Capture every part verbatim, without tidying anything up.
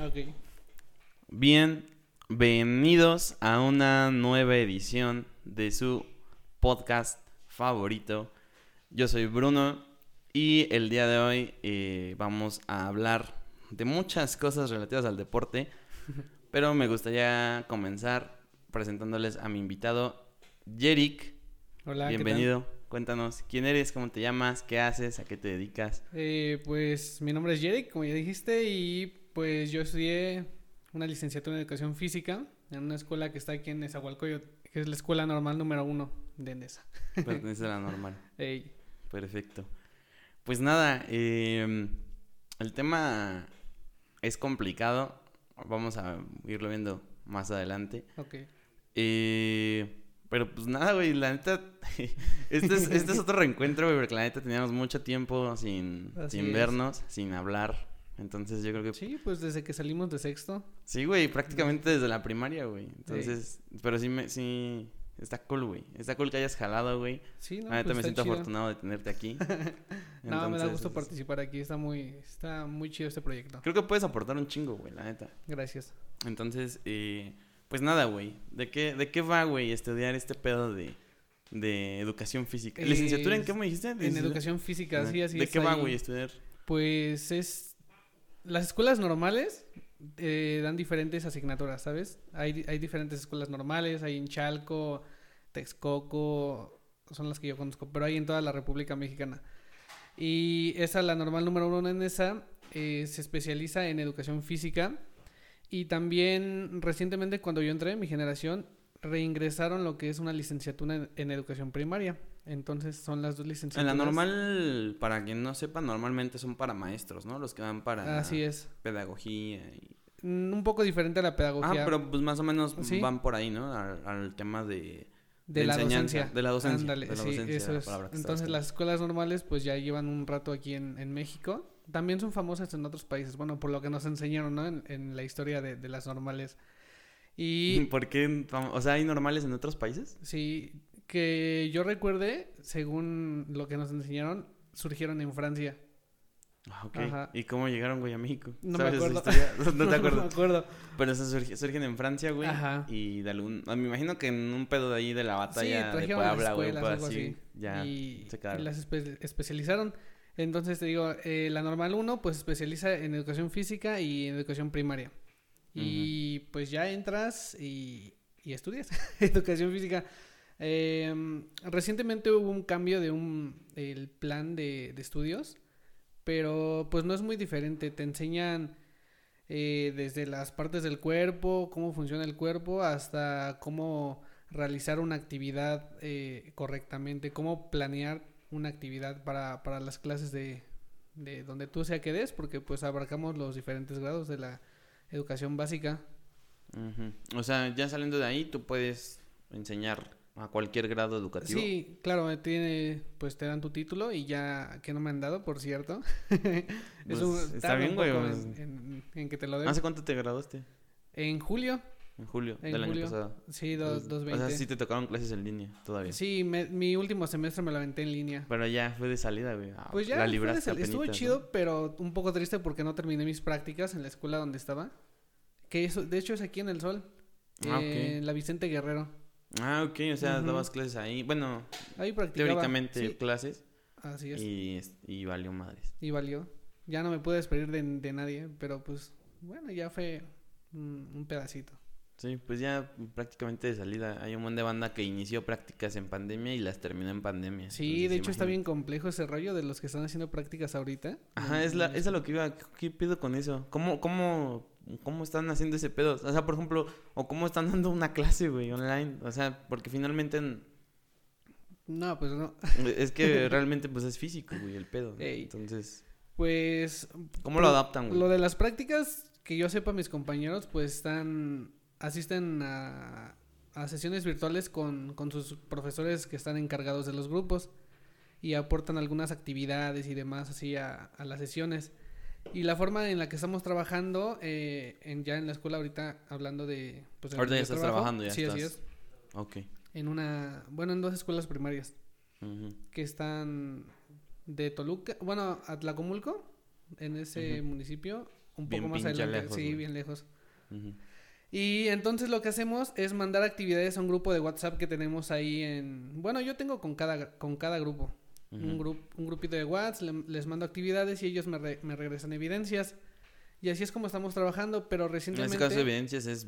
Ok. Bienvenidos a una nueva edición de su podcast favorito. Yo soy Bruno y el día de hoy eh, vamos a hablar de muchas cosas relativas al deporte, pero me gustaría comenzar presentándoles a mi invitado, Jeric. Hola, bienvenido. ¿Qué tal? Cuéntanos, ¿quién eres? ¿Cómo te llamas? ¿Qué haces? ¿A qué te dedicas? Eh, pues, mi nombre es Jeric, como ya dijiste, y pues yo estudié una licenciatura en Educación Física en una escuela que está aquí en Nezahualcóyotl, que es la escuela normal número uno de Endesa. Pertenece a la normal. Ey. Perfecto. Pues nada, eh, el tema es complicado, vamos a irlo viendo más adelante. Ok. Eh... Pero pues nada, güey, la neta, este es, este es otro reencuentro, güey, porque la neta teníamos mucho tiempo sin, sin vernos, sin hablar, entonces yo creo que... Sí, pues desde que salimos de sexto. Sí, güey, prácticamente desde la primaria, güey, entonces, sí. Pero sí, me, sí, está cool, güey, está cool que hayas jalado, güey. Sí, no, la neta pues me siento chido. Afortunado de tenerte aquí. Entonces, no, me da gusto es... participar aquí, está muy, está muy chido este proyecto. Creo que puedes aportar un chingo, güey, la neta. Gracias. Entonces, eh... pues nada, güey. ¿De qué, de qué va, güey, estudiar este pedo de, de educación física? ¿Licenciatura en qué me dijiste? En educación física, no. Sí, así es. ¿De qué va, güey, estudiar? Pues es... Las escuelas normales eh, dan diferentes asignaturas, ¿sabes? Hay, hay diferentes escuelas normales, hay en Chalco, Texcoco, son las que yo conozco, pero hay en toda la República Mexicana. Y esa, la normal número uno en esa, eh, se especializa en educación física. Y también recientemente cuando yo entré, mi generación, reingresaron lo que es una licenciatura en, en educación primaria. Entonces son las dos licenciaturas. En la normal, para quien no sepa, normalmente son para maestros, ¿no? Los que van para... Así es. Pedagogía y... Un poco diferente a la pedagogía. Ah, pero pues más o menos ¿sí? van por ahí, ¿no? Al, al tema de... De, de la enseñanza, docencia. De la docencia. Ándale, de la sí, docencia, eso es. La entonces las escuelas normales pues ya llevan un rato aquí en, en México. También son famosas en otros países, bueno, por lo que nos enseñaron, ¿no? En, en la historia de, de las normales. Y... ¿Por qué? O sea, ¿hay normales en otros países? Sí, que yo recuerde, según lo que nos enseñaron, surgieron en Francia. Ah, ok. Ajá. ¿Y cómo llegaron, güey, a México? No me acuerdo. No te acuerdo. No me acuerdo. Pero eso surge, surgen en Francia, güey. Ajá. Y de algún... Me imagino que en un pedo de ahí de la batalla sí, de Puebla, güey, algo así. así. Ya y se quedaron. Y las espe- especializaron. Entonces, te digo, eh, la normal uno, pues, especializa en educación física y en educación primaria. Uh-huh. Y, pues, ya entras y, y estudias educación física. Eh, recientemente hubo un cambio de un... El plan de, de estudios, pero, pues, no es muy diferente. Te enseñan eh, desde las partes del cuerpo, cómo funciona el cuerpo, hasta cómo realizar una actividad eh, correctamente, cómo planear una actividad para, para las clases de, de donde tú sea que des, porque pues abarcamos los diferentes grados de la educación básica. Uh-huh. O sea, ya saliendo de ahí, tú puedes enseñar a cualquier grado educativo. Sí, claro, tiene, pues te dan tu título y ya, que no me han dado, por cierto. Pues eso está bien, güey. En, en, en que te lo den. ¿Hace cuánto te graduaste? En julio. En julio en del julio. año pasado. Sí, dos, dos veinte. O sea, sí te tocaron clases en línea todavía. Sí, me, mi último semestre me lo aventé en línea. Pero ya fue de salida, güey. Ah, pues ya la libraste fue de salida. Estuvo chido, ¿no? Pero un poco triste porque no terminé mis prácticas en la escuela donde estaba. Que eso, de hecho es aquí en El Sol. Ah, eh, ok. La Vicente Guerrero. Ah, ok, o sea, uh-huh. Dabas clases ahí. Bueno, ahí practicaba. Teóricamente sí. Clases. Así es. Y, y valió madres. Y valió. Ya no me pude despedir de, de nadie, pero pues, bueno, ya fue mm, un pedacito. Sí, pues ya prácticamente de salida. Hay un montón de banda que inició prácticas en pandemia y las terminó en pandemia. Sí, entonces, de hecho imagino. Está bien complejo ese rollo de los que están haciendo prácticas ahorita. Ajá, es la, es a lo que iba. ¿Qué pedo con eso? ¿Cómo, cómo, cómo están haciendo ese pedo? O sea, por ejemplo, o cómo están dando una clase, güey, online. O sea, porque finalmente... En... No, pues no. Es que realmente pues es físico, güey, el pedo. Ey. Entonces... Pues... ¿Cómo lo adaptan, güey? Lo de las prácticas, que yo sepa, mis compañeros pues están... Asisten a, a sesiones virtuales con, con sus profesores que están encargados de los grupos y aportan algunas actividades y demás así a, a las sesiones. Y la forma en la que estamos trabajando eh, en, ya en la escuela ahorita hablando de... Pues, ahorita ya estás trabajo, trabajando, ya sí, estás. Sí, así es. Ok. En una... Bueno, en dos escuelas primarias uh-huh. que están de Toluca... Bueno, Atlacomulco, en ese uh-huh. municipio un poco más adelante. Lejos, sí, güey. Bien lejos. Uh-huh. Y entonces lo que hacemos es mandar actividades a un grupo de WhatsApp que tenemos ahí en... Bueno, yo tengo con cada, con cada grupo. Uh-huh. Un, grup, un grupito de WhatsApp, le, les mando actividades y ellos me, re, me regresan evidencias. Y así es como estamos trabajando, pero recientemente... En este caso, evidencias es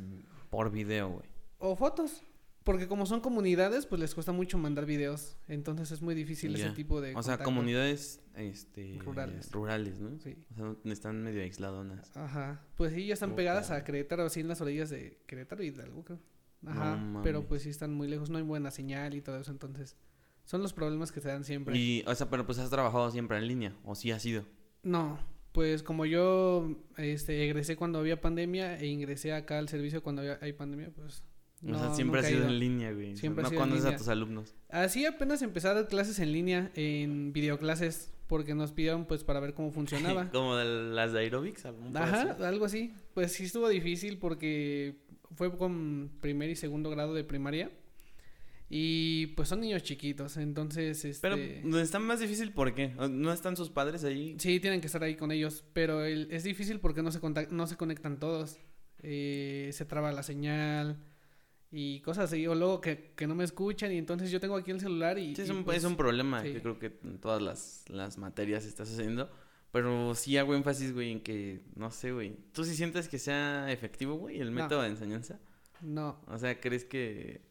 por video, güey. O fotos. Porque como son comunidades, pues les cuesta mucho mandar videos. Entonces es muy difícil yeah. ese tipo de... O sea, comunidades este, rurales. rurales, ¿no? Sí. O sea, están medio aisladonas. Ajá. Pues sí, ya están Opa. pegadas a Querétaro, así en las orillas de Querétaro y de algo, creo. Ajá. No, pero pues sí están muy lejos, no hay buena señal y todo eso, entonces... Son los problemas que se dan siempre. Y, o sea, pero pues has trabajado siempre en línea, ¿o sí has ido? No, pues como yo este, egresé cuando había pandemia e ingresé acá al servicio cuando había, hay pandemia, pues... No, o sea, siempre ha sido en línea, güey. Siempre no conoces a tus alumnos. Así apenas empecé a dar clases en línea, en videoclases, porque nos pidieron, pues, para ver cómo funcionaba. Como las de aerobics. Ajá, algo así. Pues sí estuvo difícil porque fue con primer y segundo grado de primaria. Y, pues, son niños chiquitos, entonces, este... Pero está más difícil, ¿por qué? ¿No están sus padres ahí? Sí, tienen que estar ahí con ellos, pero el... es difícil porque no se, contact... no se conectan todos. Eh, se traba la señal... Y cosas así, o luego que, que no me escuchan y entonces yo tengo aquí el celular y... Sí, es, y un, pues, es un problema sí. que creo que en todas las, las materias está sucediendo, pero sí hago énfasis, güey, en que, no sé, güey, ¿tú sí sientes que sea efectivo, güey, el método no. de enseñanza? No. O sea, ¿crees que...?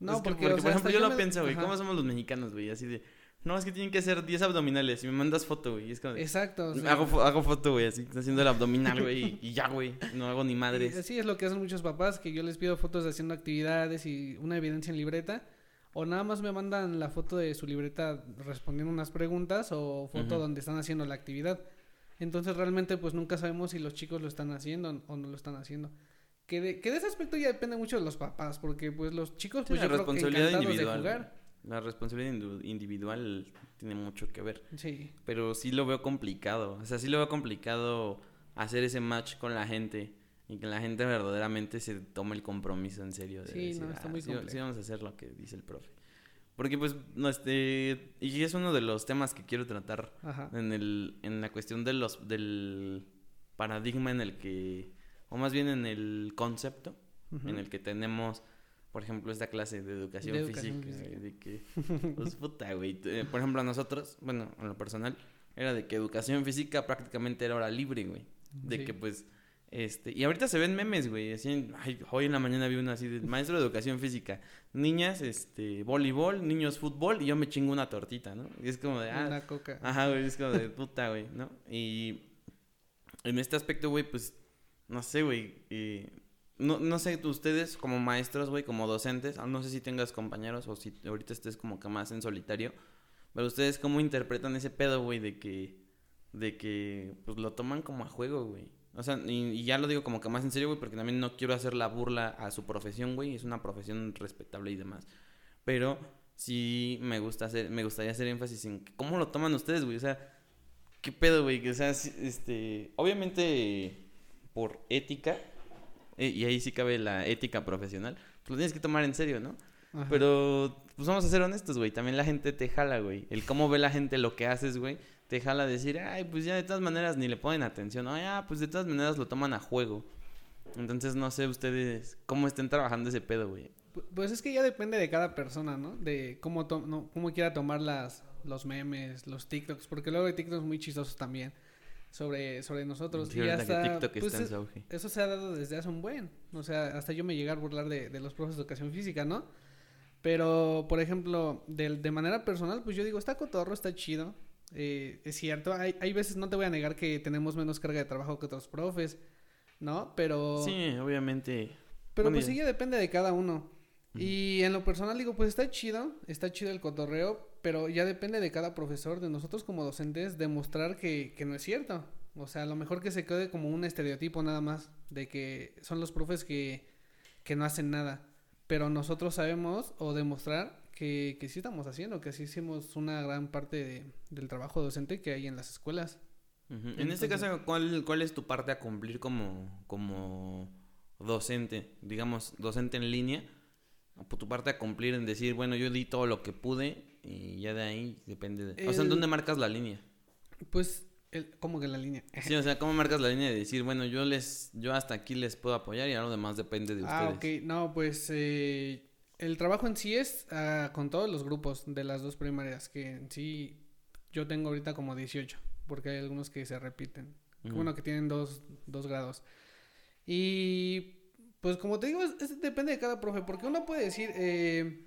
No, es que, porque, porque o sea, por ejemplo, yo, yo me... lo pienso, güey, ¿cómo somos los mexicanos, güey? Así de, no, es que tienen que hacer diez abdominales y me mandas foto, güey, es como... Exacto. Sí. Hago, hago foto, güey, así, haciendo el abdominal, güey, y ya, güey, no hago ni madres. Así es lo que hacen muchos papás, que yo les pido fotos de haciendo actividades y una evidencia en libreta, o nada más me mandan la foto de su libreta respondiendo unas preguntas o foto uh-huh. donde están haciendo la actividad. Entonces, realmente, pues, nunca sabemos si los chicos lo están haciendo o no lo están haciendo. Que de, que de ese aspecto ya depende mucho de los papás, porque, pues, los chicos, pues, sí, yo creo que encantados de jugar. La responsabilidad individual tiene mucho que ver. Sí. Pero sí lo veo complicado. O sea, sí lo veo complicado hacer ese match con la gente y que la gente verdaderamente se tome el compromiso en serio. De sí, decir, no, está ah, muy sí, complejo. Sí vamos a hacer lo que dice el profe. Porque, pues, no, este... Y es uno de los temas que quiero tratar Ajá. en el en la cuestión de los del paradigma en el que... O más bien en el concepto uh-huh. en el que tenemos... Por ejemplo, esta clase de educación, de educación física, física. De que, pues, puta, güey. Eh, por ejemplo, a nosotros, bueno, en lo personal, era de que educación física prácticamente era hora libre, güey. De sí. que, pues, este... Y ahorita se ven memes, güey. Así, ay, hoy en la mañana vi una así de maestro de educación física. Niñas, este, voleibol, niños, fútbol, y yo me chingo una tortita, ¿no? Y es como de... Ah, una coca. Ajá, güey, es como de puta, güey, ¿no? Y en este aspecto, güey, pues, no sé, güey, eh... No, no sé, ustedes como maestros, güey, como docentes, no sé si tengas compañeros o si ahorita estés como que más en solitario, pero ustedes cómo interpretan ese pedo, güey, de que, de que, pues, lo toman como a juego, güey. O sea, y, y ya lo digo como que más en serio, güey, porque también no quiero hacer la burla a su profesión, güey, es una profesión respetable y demás, pero sí me gusta hacer, me gustaría hacer énfasis en cómo lo toman ustedes, güey, o sea, qué pedo, güey, o sea, este, obviamente por ética... Y ahí sí cabe la ética profesional. Lo tienes que tomar en serio, ¿no? Ajá. Pero, pues, vamos a ser honestos, güey. También la gente te jala, güey. El cómo ve la gente lo que haces, güey, te jala decir, ay, pues ya de todas maneras ni le ponen atención. Ay, ah, pues de todas maneras lo toman a juego. Entonces, no sé ustedes cómo estén trabajando ese pedo, güey. Pues es que ya depende de cada persona, ¿no? De cómo, to- no, cómo quiera tomar las, los memes, los TikToks. Porque luego hay TikToks muy chistosos también. Sobre, sobre nosotros. Sí, y hasta, que pues, es, eso se ha dado desde hace un buen. O sea, hasta yo me llegué a burlar de, de los profes de educación física, ¿no? Pero, por ejemplo, de, de manera personal, pues yo digo, está cotorro, está chido. Eh, es cierto, hay, hay veces, no te voy a negar que tenemos menos carga de trabajo que otros profes, ¿no? Pero... Sí, obviamente. Pero bueno, pues sí, depende de cada uno. Uh-huh. Y en lo personal digo, pues está chido, está chido el cotorreo, pero ya depende de cada profesor, de nosotros como docentes, demostrar que, que no es cierto. O sea, a lo mejor que se quede como un estereotipo nada más, de que son los profes que, que no hacen nada. Pero nosotros sabemos o demostrar que, que sí estamos haciendo, que sí hicimos una gran parte de, del trabajo docente que hay en las escuelas. Uh-huh. Entonces, en este caso, ¿cuál, cuál es tu parte a cumplir como, como docente? Digamos, docente en línea. Tu parte a cumplir en decir, bueno, yo di todo lo que pude... Y ya de ahí depende de... El... O sea, ¿en dónde marcas la línea? Pues ¿Cómo que la línea? Sí, o sea, ¿cómo marcas la línea de decir, bueno, yo les, yo hasta aquí les puedo apoyar y ahora lo demás depende de ustedes? Ah, ok, no, pues eh, el trabajo en sí es uh, con todos los grupos de las dos primarias, que en sí yo tengo ahorita como dieciocho, porque hay algunos que se repiten, uh-huh. Bueno, que tienen dos, dos grados. Y pues como te digo, es, es, depende de cada profe, porque uno puede decir... Eh,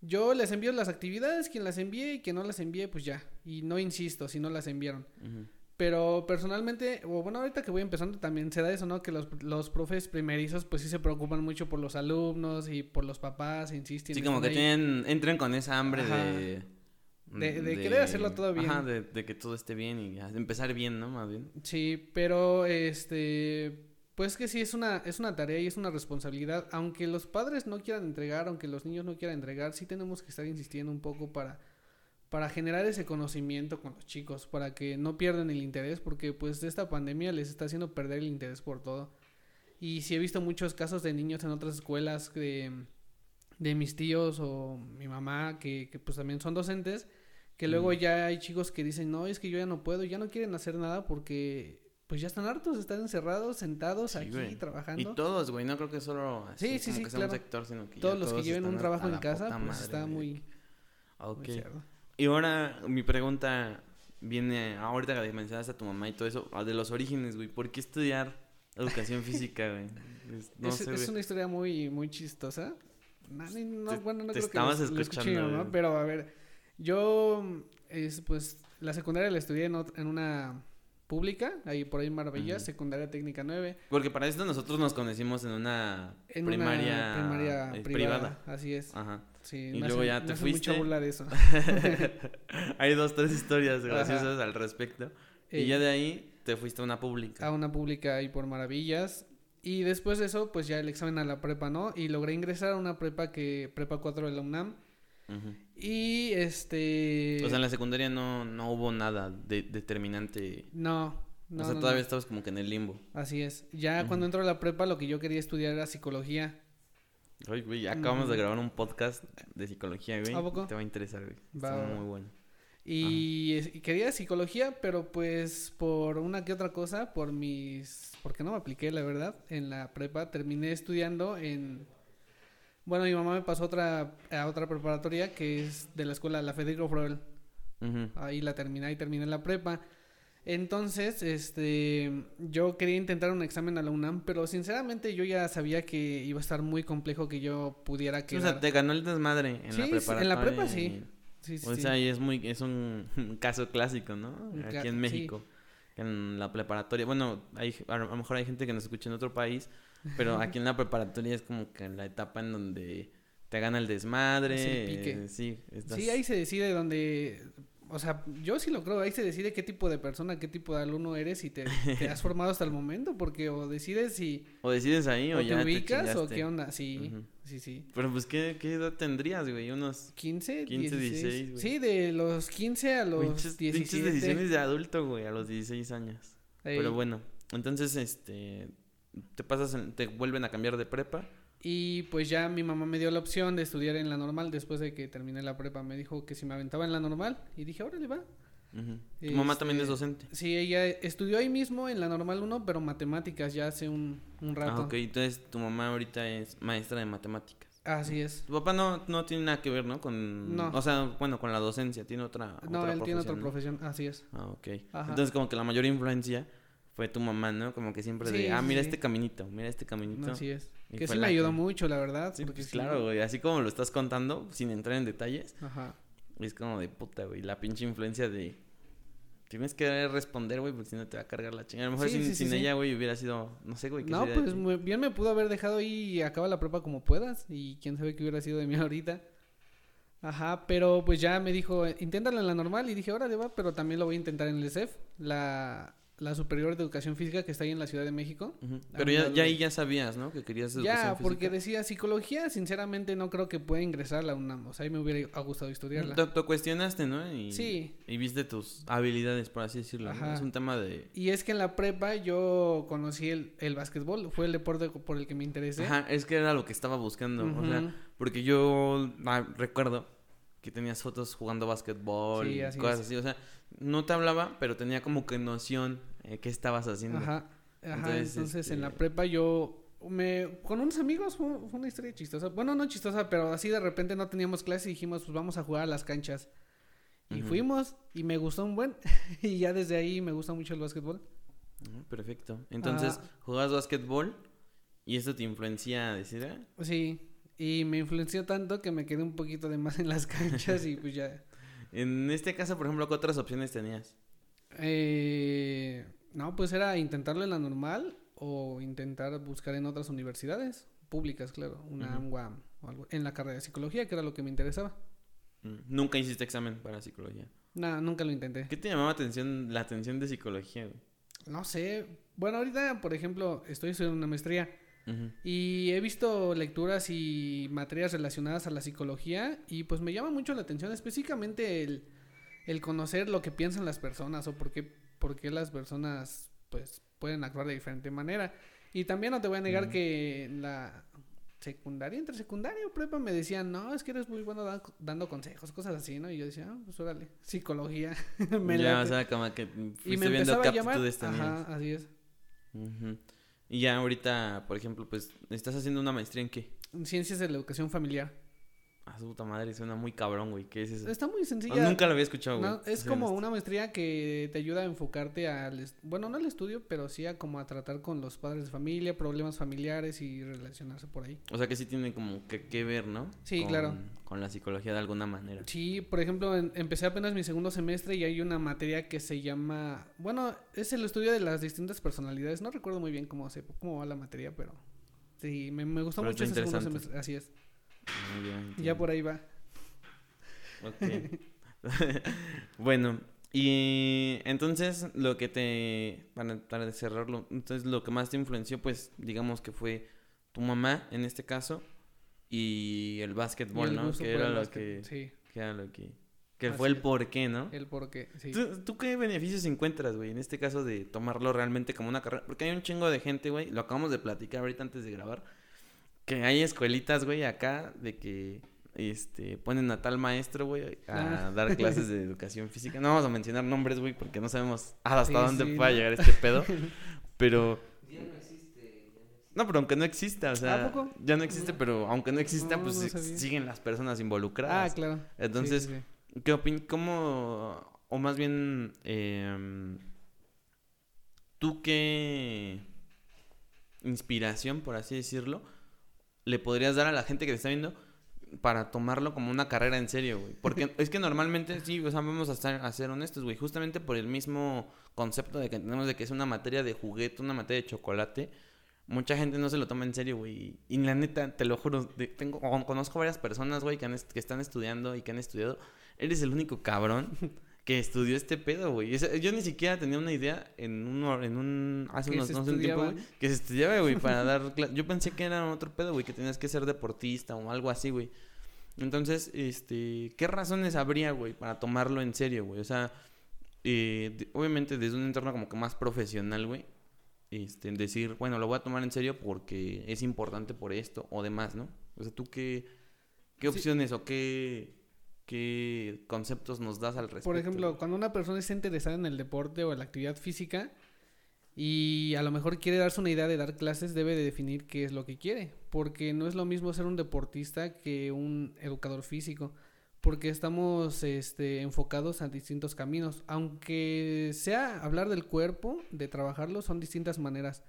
yo les envío las actividades, quien las envíe y quien no las envíe, pues ya. Y no insisto si no las enviaron. Uh-huh. Pero personalmente, o bueno, ahorita que voy empezando también se da eso, ¿no? Que los, los profes primerizos pues sí se preocupan mucho por los alumnos y por los papás, insisten. Sí, como que ahí. tienen, entran con esa hambre de de, de... de querer hacerlo todo bien. Ajá, de, de que todo esté bien y ya, de empezar bien, ¿no? Más bien. Sí, pero este... Pues que sí, es una, es una tarea y es una responsabilidad. Aunque los padres no quieran entregar, aunque los niños no quieran entregar, sí tenemos que estar insistiendo un poco para, para generar ese conocimiento con los chicos, para que no pierdan el interés, porque pues esta pandemia les está haciendo perder el interés por todo. Y sí he visto muchos casos de niños en otras escuelas de, de mis tíos o mi mamá, que, que pues también son docentes, que luego mm. ya hay chicos que dicen, no, es que yo ya no puedo, ya no quieren hacer nada porque... Pues ya están hartos, están encerrados, sentados sí, aquí, güey. Trabajando. Y todos, güey, no creo que solo así, sí, sí, sí, que claro. sea un sector, sino que todos los todos que lleven un trabajo en casa, pues madre, está güey. muy... Ok. Muy y ahora, mi pregunta viene, ahorita que mencionaste a tu mamá y todo eso, de los orígenes, güey, ¿por qué estudiar educación física, güey? No es, sé, es güey. una historia muy, muy chistosa. No, no, te, bueno, no te creo estabas que lo, escuchando, lo ¿no? Pero, a ver, yo, es, pues, la secundaria la estudié en, en una... pública, ahí por ahí Marbella, uh-huh. secundaria técnica nueve. Porque para esto nosotros nos conocimos en una en primaria, una primaria eh, privada, privada. Así es. Ajá. Sí, y luego hace, ya te fuiste. Mucha burla de eso. Hay dos, tres historias graciosas Ajá. al respecto. Eh, y ya de ahí te fuiste a una pública. A una pública ahí por Maravillas. Y después de eso, pues ya el examen a la prepa, ¿no? Y logré ingresar a una prepa que, prepa cuatro de la UNAM. Uh-huh. Y este... O sea, en la secundaria no, no hubo nada de, determinante. No, no. O sea, no, todavía no. estabas como que en el limbo. Así es. Ya uh-huh. cuando entro a la prepa lo que yo quería estudiar era psicología. Ay, güey, ya acabamos no. de grabar un podcast de psicología, güey. ¿A poco? Te va a interesar, güey. Va, Está va. muy bueno. Y, y quería psicología, pero pues por una que otra cosa, por mis... Porque no me apliqué, la verdad, en la prepa. Terminé estudiando en... Bueno, mi mamá me pasó otra, a otra preparatoria que es de la escuela, la Federico Froel. Uh-huh. Ahí la terminé y terminé la prepa. Entonces, este, yo quería intentar un examen a la UNAM, pero sinceramente yo ya sabía que iba a estar muy complejo que yo pudiera quedar. O sea, te ganó el desmadre en sí, la preparatoria. en la prepa sí. sí, sí o sea, sí. y es, muy, es un, un caso clásico, ¿no? Aquí ca- en México, sí. en la preparatoria. Bueno, hay, a lo mejor hay gente que nos escucha en otro país... Pero aquí en la preparatoria es como que la etapa en donde te gana el desmadre. Es el pique. Eh, sí, estás... sí, ahí se decide donde... O sea, yo sí lo creo. Ahí se decide qué tipo de persona, qué tipo de alumno eres y te, te has formado hasta el momento. Porque o decides si... O decides ahí o, o ya te ubicas te o qué onda. Sí, uh-huh. sí, sí. Pero pues, ¿qué, qué edad tendrías, güey? ¿Unos quince, quince dieciséis? Güey. Sí, de los quince a los Muchas, diecisiete. Muchas decisiones de adulto, güey, a los dieciséis años. Ey. Pero bueno, entonces, este... Te pasas, en, te vuelven a cambiar de prepa. Y pues ya mi mamá me dio la opción de estudiar en la normal después de que terminé la prepa. Me dijo que si me aventaba en la normal. Y dije, órale, va. Uh-huh. Tu este, mamá también es docente. Sí, ella estudió ahí mismo en la normal uno, pero matemáticas ya hace un, un rato. Ah, ok. Entonces tu mamá ahorita es maestra de matemáticas. Así es. Tu papá no, no tiene nada que ver, ¿no? Con, no. O sea, bueno, con la docencia. Tiene otra, otra no, él profesión, tiene otra ¿no? profesión. Así es. Ah, ok. Ajá. Entonces como que la mayor influencia... Fue tu mamá, ¿no? Como que siempre sí, de... Ah, mira sí. este caminito, mira este caminito. No, así es. Y que sí me ayudó que... mucho, la verdad. Sí, porque pues, sí. Claro, güey. Así como lo estás contando, sin entrar en detalles. Ajá. Es como de puta, güey. La pinche influencia de... Tienes que responder, güey, porque si no te va a cargar la chingada. A lo mejor sí, sin, sí, sin sí, ella, güey, sí. hubiera sido... No sé, güey, qué No, pues muy bien me pudo haber dejado ahí y acaba la prepa como puedas. Y quién sabe qué hubiera sido de mí ahorita. Ajá, pero pues ya me dijo... Inténtalo en la normal. Y dije, órale, va, pero también lo voy a intentar en el C E F. La... La superior de educación física que está ahí en la Ciudad de México. Uh-huh. Pero ya, ya ahí ya sabías, ¿no? Que querías educación física. Ya, porque decía psicología, sinceramente no creo que pueda ingresar a la UNAM. O sea, ahí me hubiera gustado estudiarla. Te, te cuestionaste, ¿no? Y, sí. Y viste tus habilidades, por así decirlo. Ajá. ¿No? Es un tema de... Y es que en la prepa yo conocí el, el básquetbol. Fue el deporte por el que me interesé. Ajá, es que era lo que estaba buscando. Uh-huh. O sea, porque yo ah, recuerdo que tenías fotos jugando básquetbol, sí, y cosas es. así, o sea, no te hablaba, pero tenía como que noción eh, qué estabas haciendo. Ajá, ajá, entonces, entonces este... en la prepa yo me, con unos amigos fue, fue una historia chistosa, bueno, no chistosa, pero así de repente no teníamos clase y dijimos, pues vamos a jugar a las canchas. Y uh-huh. fuimos y me gustó un buen, y ya desde ahí me gusta mucho el básquetbol. Uh, perfecto, entonces, ah. ¿jugabas básquetbol? ¿Y esto te influencia a decir? ¿eh? Sí, y me influenció tanto que me quedé un poquito de más en las canchas y pues ya. En este caso, por ejemplo, ¿qué otras opciones tenías? Eh, no, pues era intentarlo en la normal o intentar buscar en otras universidades públicas, claro, una uh-huh. U A M o algo, en la carrera de psicología, que era lo que me interesaba. ¿Nunca hiciste examen para psicología? No, nunca lo intenté. ¿Qué te llamaba atención, la atención de psicología, güey? No sé, bueno, ahorita, por ejemplo, estoy estudiando una maestría. Uh-huh. Y he visto lecturas y materias relacionadas a la psicología y pues me llama mucho la atención específicamente el, el conocer lo que piensan las personas o por qué, por qué las personas pues pueden actuar de diferente manera. Y también no te voy a negar uh-huh. que en la secundaria, entre secundaria o prepa me decían, no, es que eres muy bueno da- dando consejos, cosas así, ¿no? Y yo decía, oh, pues órale, psicología. me ya, o sea, como que fuiste y me viendo capturas también. Ajá, así es. Uh-huh. Y ya ahorita, por ejemplo, pues, ¿estás haciendo una maestría en qué? En Ciencias de la Educación Familiar. Ah, su puta madre, suena muy cabrón, güey. ¿Qué es eso? Está muy sencilla. No, nunca lo había escuchado, güey. No, es como honesto. Una maestría que te ayuda a enfocarte al... Est- bueno, no al estudio, pero sí a como a tratar con los padres de familia, problemas familiares y relacionarse por ahí. O sea, que sí tiene como que, que ver, ¿no? Sí, con, claro. Con la psicología de alguna manera. Sí, por ejemplo, en, empecé apenas mi segundo semestre y hay una materia que se llama... Bueno, es el estudio de las distintas personalidades. No recuerdo muy bien cómo, se, cómo va la materia, pero... Sí, me, me gustó pero mucho ese segundo semestre. Así es. Muy bien, ya por ahí va. Okay. Bueno, y entonces lo que te, para, para cerrarlo, entonces lo que más te influenció, pues digamos que fue tu mamá en este caso y el básquetbol, y el ¿no? Que era, el que, sí. que era lo que, que era lo que fue el porqué, ¿no? El porqué, sí. ¿Tú, ¿Tú qué beneficios encuentras, güey, en este caso de tomarlo realmente como una carrera? Porque hay un chingo de gente, güey, lo acabamos de platicar ahorita antes de grabar. Que hay escuelitas, güey, acá de que este ponen a tal maestro, güey, a ah. dar clases de educación física. No vamos a mencionar nombres, güey, porque no sabemos hasta sí, dónde sí, pueda no. llegar este pedo. Pero... Ya no existe. Ya no, existe. No, pero aunque no exista, o sea... ¿A poco? Ya no existe, pero aunque no exista, no, pues no siguen las personas involucradas. Ah, claro. Entonces, sí, sí. ¿qué opin- ¿Cómo...? O más bien... Eh, ¿Tú qué inspiración, por así decirlo, le podrías dar a la gente que te está viendo para tomarlo como una carrera en serio, güey? Porque es que normalmente, sí, o sea, vamos a, estar, a ser honestos, güey, justamente por el mismo concepto de que tenemos de que es una materia de juguete, una materia de chocolate, mucha gente no se lo toma en serio, güey. Y la neta, te lo juro, de, tengo, conozco varias personas, güey, que, han, que están estudiando y que han estudiado. Eres el único cabrón que estudió este pedo, güey. O sea, yo ni siquiera tenía una idea en un... En un hace unos... No sé un tiempo, güey, que se estudiaba, güey, para dar clases. Yo pensé que era otro pedo, güey, que tenías que ser deportista o algo así, güey. Entonces, este... ¿qué razones habría, güey, para tomarlo en serio, güey? O sea, eh, de, obviamente desde un entorno como que más profesional, güey. Este, decir, bueno, lo voy a tomar en serio porque es importante por esto o demás, ¿no? O sea, ¿tú qué... qué opciones sí. o qué... ¿qué conceptos nos das al respecto? Por ejemplo, cuando una persona está interesada en el deporte o en la actividad física y a lo mejor quiere darse una idea de dar clases, debe de definir qué es lo que quiere, porque no es lo mismo ser un deportista que un educador físico, porque estamos este, enfocados a distintos caminos. Aunque sea hablar del cuerpo, de trabajarlo, son distintas maneras.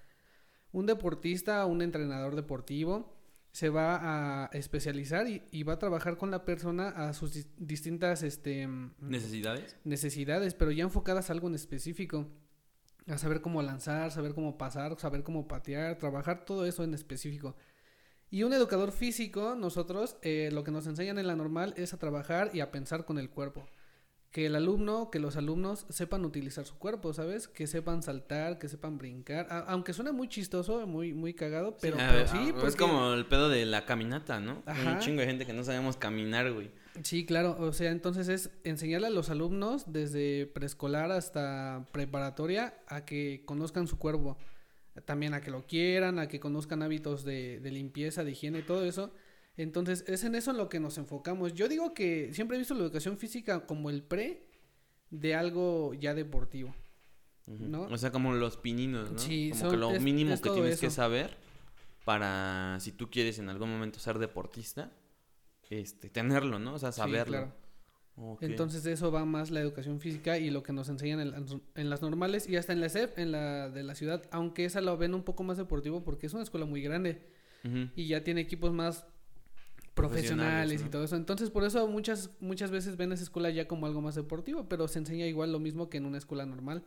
Un deportista, un entrenador deportivo... se va a especializar y, y va a trabajar con la persona a sus di- distintas este, ¿Necesidades? necesidades, pero ya enfocadas a algo en específico, a saber cómo lanzar, saber cómo pasar, saber cómo patear, trabajar todo eso en específico. Y un educador físico, nosotros, eh, lo que nos enseñan en la normal es a trabajar y a pensar con el cuerpo. Que el alumno, que los alumnos sepan utilizar su cuerpo, ¿sabes? Que sepan saltar, que sepan brincar. A- aunque suena muy chistoso, muy muy cagado, pero sí. Pero a, sí a, porque... Es como el pedo de la caminata, ¿no? Ajá. Hay un chingo de gente que no sabemos caminar, güey. Sí, claro. O sea, entonces es enseñarle a los alumnos desde preescolar hasta preparatoria a que conozcan su cuerpo. También a que lo quieran, a que conozcan hábitos de, de limpieza, de higiene, todo eso. Entonces, es en eso en lo que nos enfocamos. Yo digo que siempre he visto la educación física como el pre de algo ya deportivo, ¿no? O sea, como los pininos, ¿no? Sí, como son, que lo es, mínimo es que tienes eso. Que saber para, si tú quieres en algún momento ser deportista, este, tenerlo, ¿no? O sea, saberlo. Sí, claro. Okay. Entonces, de eso va más la educación física y lo que nos enseñan en, la, en las normales y hasta en la C E F, en la de la ciudad, aunque esa la ven un poco más deportivo porque es una escuela muy grande, uh-huh, y ya tiene equipos más profesionales, profesionales ¿no? y todo eso. Entonces, por eso muchas muchas veces ven esa escuela ya como algo más deportivo, pero se enseña igual lo mismo que en una escuela normal.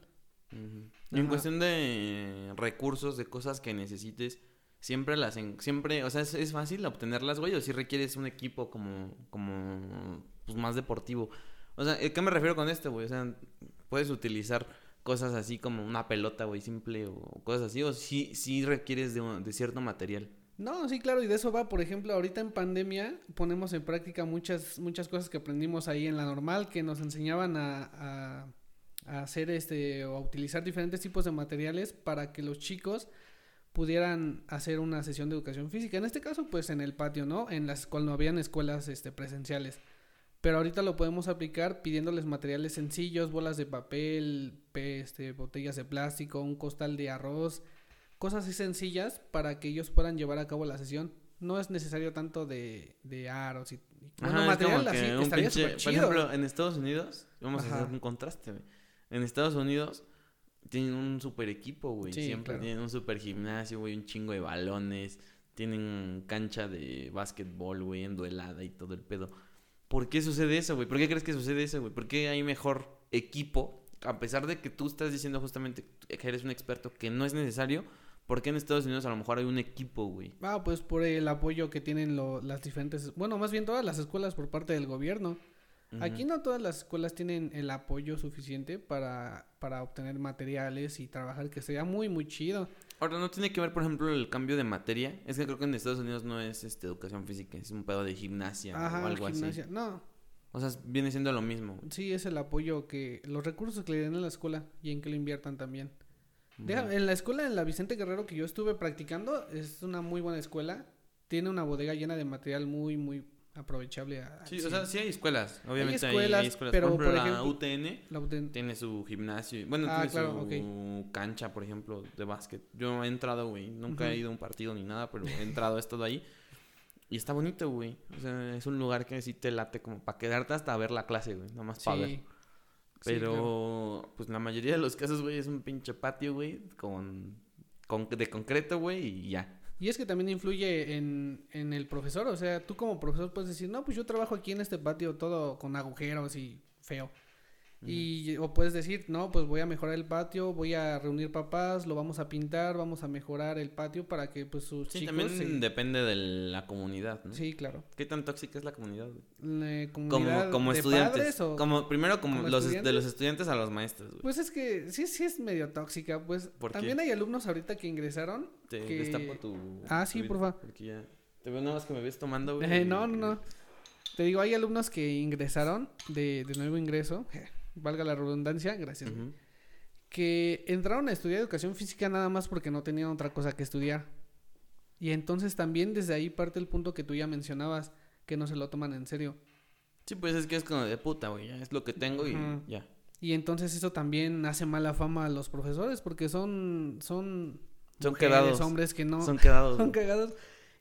Uh-huh. Y en cuestión de recursos, de cosas que necesites, siempre las... En, siempre, o sea, es, es fácil obtenerlas, güey, o si requieres un equipo como... como pues más deportivo. O sea, ¿qué me refiero con esto, güey? O sea, puedes utilizar cosas así como una pelota, güey, simple o cosas así, o sí, sí requieres de, un, de cierto material. No, sí, claro, y de eso va. Por ejemplo, ahorita en pandemia ponemos en práctica muchas muchas cosas que aprendimos ahí en la normal, que nos enseñaban a, a, a hacer este o a utilizar diferentes tipos de materiales para que los chicos pudieran hacer una sesión de educación física. En este caso, pues en el patio, ¿no? En las cuales no habían escuelas este, presenciales. Pero ahorita lo podemos aplicar pidiéndoles materiales sencillos, bolas de papel, este, botellas de plástico, un costal de arroz, cosas así sencillas para que ellos puedan llevar a cabo la sesión. No es necesario tanto de, de aros y... Bueno, ajá, material así, estaría súper chido. Por ejemplo, en Estados Unidos, vamos, ajá, a hacer un contraste, güey. En Estados Unidos tienen un super equipo, güey. Sí, siempre, claro, tienen un super gimnasio, güey, un chingo de balones, tienen cancha de básquetbol, güey, enduelada y todo el pedo. ¿Por qué sucede eso, güey? ¿Por qué crees que sucede eso, güey? ¿Por qué hay mejor equipo? A pesar de que tú estás diciendo justamente que eres un experto, que no es necesario, ¿por qué en Estados Unidos a lo mejor hay un equipo, güey? Ah, pues por el apoyo que tienen lo, las diferentes... Bueno, más bien todas las escuelas por parte del gobierno. Uh-huh. Aquí no todas las escuelas tienen el apoyo suficiente para, para obtener materiales y trabajar, que sería muy, muy chido. Ahora, ¿no tiene que ver, por ejemplo, el cambio de materia? Es que creo que en Estados Unidos no es este, educación física, es un pedo de gimnasia, ajá, o algo gimnasia, así. No. O sea, viene siendo lo mismo. Sí, es el apoyo que... Los recursos que le den a la escuela y en que lo inviertan también. Uh-huh. Deja, en la escuela, en la Vicente Guerrero que yo estuve practicando, es una muy buena escuela. Tiene una bodega llena de material muy, muy aprovechable. A, sí, sí, o sea, sí hay escuelas. Obviamente hay escuelas, hay, hay escuelas. Pero por, ejemplo, por ejemplo, la, U T N, la U T N tiene su gimnasio. Bueno, ah, tiene claro, su okay. cancha, por ejemplo, de básquet. Yo he entrado, güey. Nunca uh-huh. he ido a un partido ni nada, pero he entrado, he estado ahí. Y está bonito, güey. O sea, es un lugar que sí te late como para quedarte hasta ver la clase, güey. Nada más sí. para ver. Pero, sí, claro. pues la mayoría de los casos, güey, es un pinche patio, güey, con, con, de concreto, güey, y ya. Y es que también influye en, en el profesor, o sea, tú como profesor puedes decir, no, pues yo trabajo aquí en este patio todo con agujeros y feo. Uh-huh. Y o puedes decir, no, pues voy a mejorar el patio, voy a reunir papás, lo vamos a pintar, vamos a mejorar el patio para que pues sus sí, chicos... Sí, también se... depende de la comunidad, ¿no? Sí, claro. ¿Qué tan tóxica es la comunidad? Eh, comunidad como, como de estudiantes, padres o... Como, primero como, como los de los estudiantes a los maestros, güey. Pues es que sí, sí es medio tóxica, pues. ¿Por también qué? Hay alumnos ahorita que ingresaron... Te que... destapo tu... Ah, tu sí, vida, porfa. Porque ya... Te veo nada más que me ves tomando, güey. Eh, no, no, no. Te digo, hay alumnos que ingresaron de, de nuevo ingreso, valga la redundancia, gracias, uh-huh. que entraron a estudiar educación física nada más porque no tenían otra cosa que estudiar. Y entonces también desde ahí parte el punto que tú ya mencionabas, que no se lo toman en serio. Sí, pues es que es como de puta, güey, es lo que tengo y uh-huh. ya. Y entonces eso también hace mala fama a los profesores porque son... Son... Son mujeres, quedados. Hombres que no... Son quedados. Son quedados.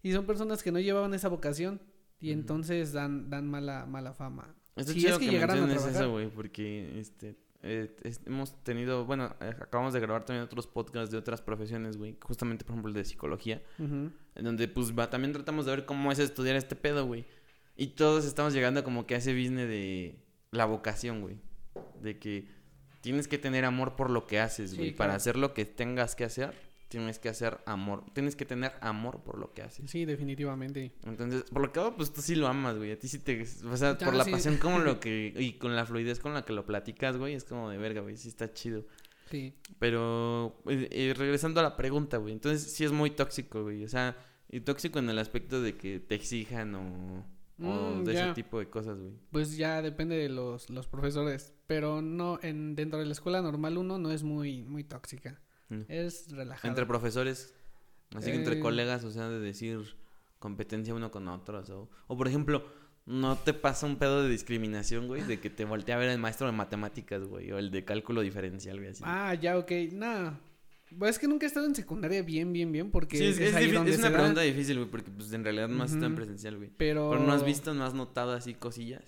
Y son personas que no llevaban esa vocación. Y uh-huh. entonces dan, dan mala, mala fama. Esto si es que, que llegaran a trabajar. Eso, wey, porque este, eh, es, hemos tenido... Bueno, eh, acabamos de grabar también otros podcasts de otras profesiones, güey. Justamente, por ejemplo, el de psicología. Uh-huh. En donde, pues, va, también tratamos de ver cómo es estudiar este pedo, güey. Y todos estamos llegando como que a ese business de la vocación, güey. De que tienes que tener amor por lo que haces, güey. Sí, claro. Para hacer lo que tengas que hacer... Tienes que hacer amor. Tienes que tener amor por lo que haces. Sí, definitivamente. Entonces, por lo que hago, pues tú sí lo amas, güey. A ti sí te... O sea, ah, por la sí. pasión como lo que... Y con la fluidez con la que lo platicas, güey. Es como de verga, güey. Sí está chido. Sí. Pero... Eh, regresando a la pregunta, güey. Entonces, sí es muy tóxico, güey. O sea, y tóxico en el aspecto de que te exijan o... O mm, de ya. ese tipo de cosas, güey. Pues ya depende de los, los profesores. Pero no... en dentro de la escuela normal uno no es muy, muy tóxica. Es relajado. Entre profesores, así eh... que entre colegas, o sea, de decir, competencia uno con otros. O, o por ejemplo, ¿no te pasa un pedo de discriminación, güey? De que te voltea a ver el maestro de matemáticas, güey, o el de cálculo diferencial, güey, así. Ah, ya, ok, nada. Pues es que nunca he estado en secundaria bien, bien, bien, porque... Sí, es, es, es, ahí donde es una pregunta da... difícil, güey, porque pues en realidad no has uh-huh. estado en presencial, güey. Pero... Pero no has visto, no has notado así cosillas.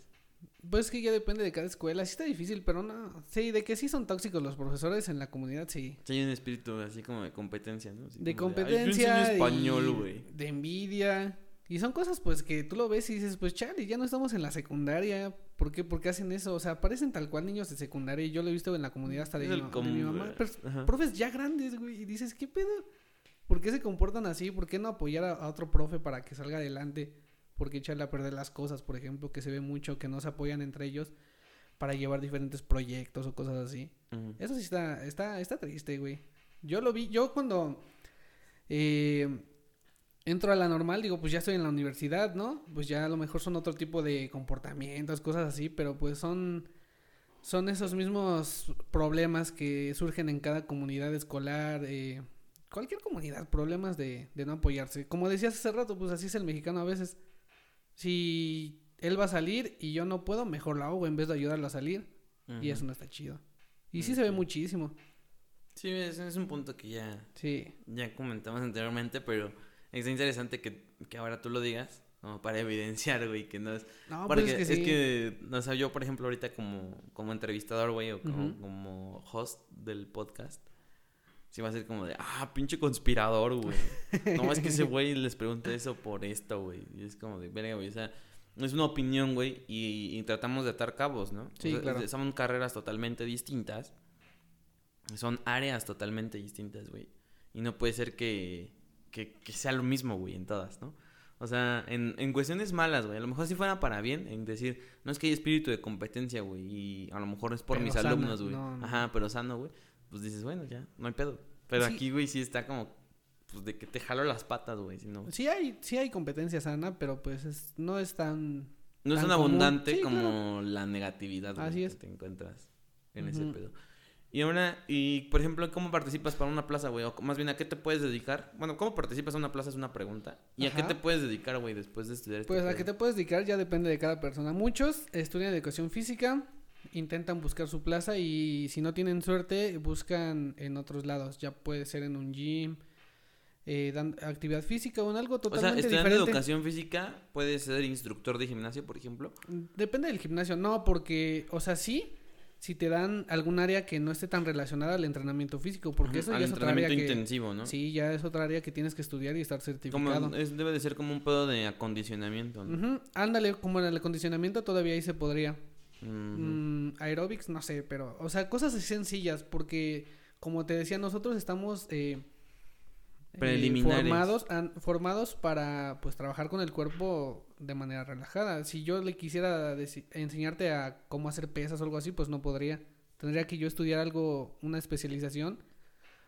Pues es que ya depende de cada escuela, sí está difícil, pero no... Sí, de que sí son tóxicos los profesores en la comunidad, sí. Sí, hay un espíritu así como de competencia, ¿no? Así de competencia, de, ay, yo enseño español, güey. De envidia... Y son cosas, pues, que tú lo ves y dices, pues, chale, ya no estamos en la secundaria. ¿Por qué? ¿Por qué hacen eso? O sea, parecen tal cual niños de secundaria. Y yo lo he visto en la comunidad hasta de, no, común, de mi mamá. Pero, profes ya grandes, güey. Y dices, ¿qué pedo? ¿Por qué se comportan así? ¿Por qué no apoyar a, a otro profe para que salga adelante? ¿Por qué echarle a perder las cosas, por ejemplo? Que se ve mucho, que no se apoyan entre ellos para llevar diferentes proyectos o cosas así. Uh-huh. Eso sí está, está, está triste, güey. Yo lo vi, yo cuando... Eh... entro a la normal, digo, pues ya estoy en la universidad, ¿no? Pues ya a lo mejor son otro tipo de comportamientos, cosas así, pero pues son, son esos mismos problemas que surgen en cada comunidad escolar, eh, cualquier comunidad, problemas de, de no apoyarse. Como decías hace rato, pues así es el mexicano a veces. Si él va a salir y yo no puedo, mejor la hago en vez de ayudarlo a salir. Ajá. Y eso no está chido. Y ajá, sí se ve muchísimo. Sí, es, es un punto que ya, sí. ya comentamos anteriormente, pero... Es interesante que, que ahora tú lo digas, como para evidenciar, güey, que no es... No, porque pues es que sí. Es que, o sea, yo, por ejemplo, ahorita como, como entrevistador, güey, o como, uh-huh. como host del podcast, sí va a ser como de, ah, pinche conspirador, güey. No, es que ese güey les pregunta eso por esto, güey. Y es como de, verga, güey, o sea, es una opinión, güey, y, y tratamos de atar cabos, ¿no? Sí, o sea, claro. Son carreras totalmente distintas, son áreas totalmente distintas, güey. Y no puede ser que... Que, que sea lo mismo, güey, en todas, ¿no? O sea, en, en cuestiones malas, güey. A lo mejor si fuera para bien, en decir, no es que hay espíritu de competencia, güey. Y a lo mejor es por pero mis sano, alumnos, güey. No, no. Ajá, pero sano, güey. Pues dices, bueno, ya, no hay pedo. Pero sí. Aquí, güey, sí está como, pues, de que te jalo las patas, güey. Si no, sí hay, sí hay competencia sana, pero pues es, no es tan... No tan es tan común. Abundante sí, como claro. La negatividad, güey, así es. Que te encuentras en uh-huh. ese pedo. Y ahora, y por ejemplo, ¿cómo participas para una plaza, güey? O más bien, ¿a qué te puedes dedicar? Bueno, ¿cómo participas a una plaza? Es una pregunta. ¿Y ajá. a qué te puedes dedicar, güey, después de estudiar? Pues, este ¿a qué te puedes dedicar? Ya depende de cada persona. Muchos estudian educación física, intentan buscar su plaza y si no tienen suerte, buscan en otros lados. Ya puede ser en un gym, eh, dan actividad física o en algo totalmente diferente. O sea, estudiando educación física, ¿puedes ser instructor de gimnasio, por ejemplo? Depende del gimnasio. No, porque, o sea, sí... Si te dan algún área que no esté tan relacionada al entrenamiento físico, porque ajá, eso ya es otra área que... entrenamiento intensivo, ¿no? Sí, ya es otra área que tienes que estudiar y estar certificado. Como es, debe de ser como un pedo de acondicionamiento, ¿no? Uh-huh. Ándale, como en el acondicionamiento todavía ahí se podría. Uh-huh. Mm, aeróbics, no sé, pero... O sea, cosas sencillas, porque como te decía, nosotros estamos... Eh, Preliminares. Eh, formados, an, formados para, pues, trabajar con el cuerpo de manera relajada. Si yo le quisiera deci- enseñarte a cómo hacer pesas o algo así, pues no podría. Tendría que yo estudiar algo, una especialización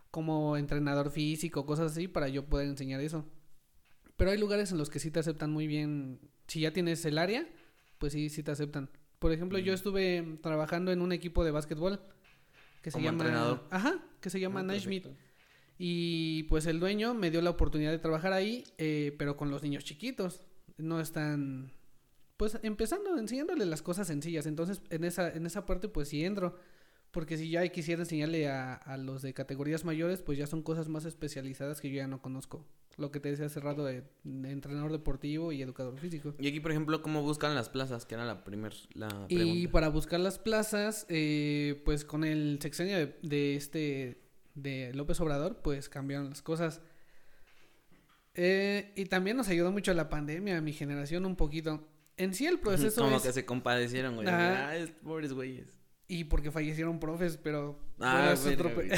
como entrenador físico, cosas así, para yo poder enseñar eso. Pero hay lugares en los que sí te aceptan muy bien. Si ya tienes el área, pues sí, sí te aceptan. Por ejemplo, mm. yo estuve trabajando en un equipo de básquetbol que se como llama... entrenador. Ajá, que se llama Nashmit. Y pues el dueño me dio la oportunidad de trabajar ahí, eh, pero con los niños chiquitos. No están, pues, empezando, enseñándoles las cosas sencillas. Entonces, en esa, en esa parte, pues, sí entro. Porque si ya quisiera enseñarle a, a los de categorías mayores, pues ya son cosas más especializadas que yo ya no conozco. Lo que te decía hace rato de, de entrenador deportivo y educador físico. Y aquí, por ejemplo, ¿cómo buscan las plazas? Que era la primera pregunta. Y para buscar las plazas, eh, pues, con el sexenio de, de este... de López Obrador, pues cambiaron las cosas. Eh, y también nos ayudó mucho la pandemia, a mi generación un poquito. En sí el proceso como es... que se compadecieron, güey. Ah, ah es, pobres güeyes. Y porque fallecieron profes, pero... Ah, bueno, otro... güey.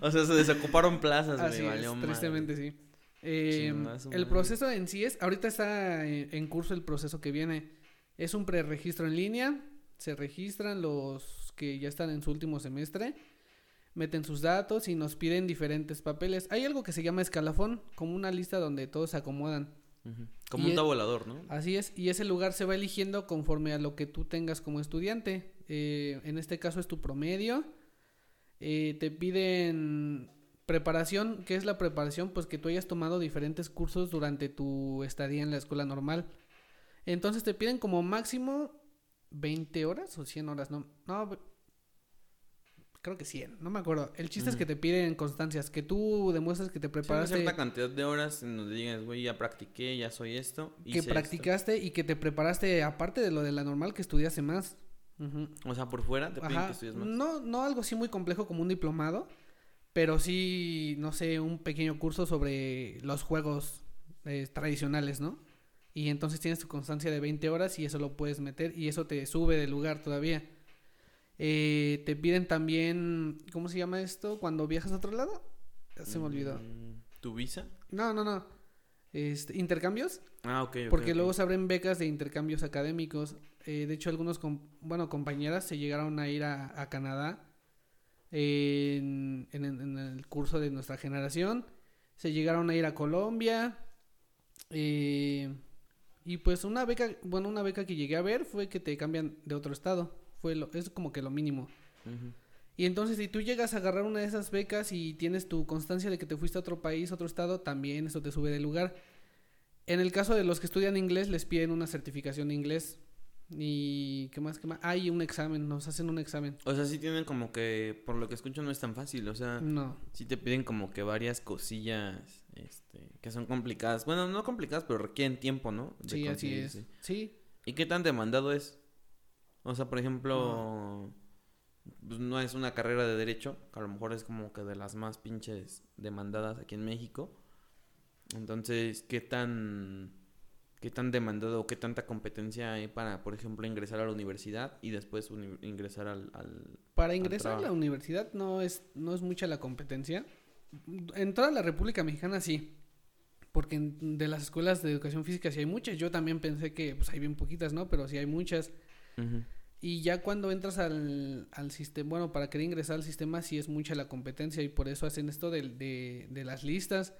O sea, se desocuparon plazas, así güey. Así es, tristemente madre. Sí. Eh, Chingazo, el madre. Proceso en sí es... Ahorita está en curso el proceso que viene. Es un preregistro en línea. Se registran los que ya están en su último semestre. Meten sus datos y nos piden diferentes papeles. Hay algo que se llama escalafón, como una lista donde todos se acomodan. Uh-huh. Como y un tabulador, ¿no? Así es, y ese lugar se va eligiendo conforme a lo que tú tengas como estudiante. Eh, en este caso es tu promedio. Eh, te piden Preparación, ¿qué es la preparación? Pues que tú hayas tomado diferentes cursos durante tu estadía en la escuela normal. Entonces te piden como máximo veinte horas o cien horas, no, no, creo que cien, no me acuerdo. El chiste uh-huh. es que te piden constancias, que tú demuestres que te preparaste. Sí, una cierta cantidad de horas en donde digas, güey, ya practiqué, ya soy esto. Que practicaste esto. Y que te preparaste, aparte de lo de la normal, que estudiase más. Uh-huh. O sea, por fuera te piden Ajá. que estudies más. No, no algo así muy complejo como un diplomado, pero sí, no sé, un pequeño curso sobre los juegos eh, tradicionales, ¿no? Y entonces tienes tu constancia de veinte horas y eso lo puedes meter y eso te sube de lugar todavía. Eh, te piden también, ¿cómo se llama esto? Cuando viajas a otro lado, se me olvidó. ¿Tu visa? No, no, no. Este, ¿intercambios? Ah, ok. okay Porque okay. luego se abren becas de intercambios académicos. Eh, de hecho, algunos, com- bueno, compañeras se llegaron a ir a, a Canadá en, en, en el curso de nuestra generación. Se llegaron a ir a Colombia. Eh... Y pues una beca, bueno, una beca que llegué a ver fue que te cambian de otro estado. Fue lo, es como que lo mínimo. Uh-huh. Y entonces si tú llegas a agarrar una de esas becas y tienes tu constancia de que te fuiste a otro país, otro estado, también eso te sube de lugar. En el caso de los que estudian inglés, les piden una certificación de inglés. Y ¿qué más? ¿Qué más? Hay un examen, nos hacen un examen. O sea, sí tienen como que, por lo que escucho, no es tan fácil, o sea, no. Sí te piden como que varias cosillas, este, que son complicadas. Bueno, no complicadas, pero requieren tiempo, ¿no? De sí, así es. Sí. ¿Y qué tan demandado es? O sea, por ejemplo, no. Pues no es una carrera de derecho, que a lo mejor es como que de las más pinches demandadas aquí en México. Entonces, ¿qué tan... ¿Qué tan demandado o qué tanta competencia hay para, por ejemplo, ingresar a la universidad y después uni- ingresar al, al... Para ingresar al a la universidad no es, no es mucha la competencia. En toda la República Mexicana sí, porque en, de las escuelas de educación física sí hay muchas. Yo también pensé que pues hay bien poquitas, ¿no? Pero sí hay muchas. Uh-huh. Y ya cuando entras al, al sistema, bueno, para querer ingresar al sistema sí es mucha la competencia y por eso hacen esto de, de, de las listas.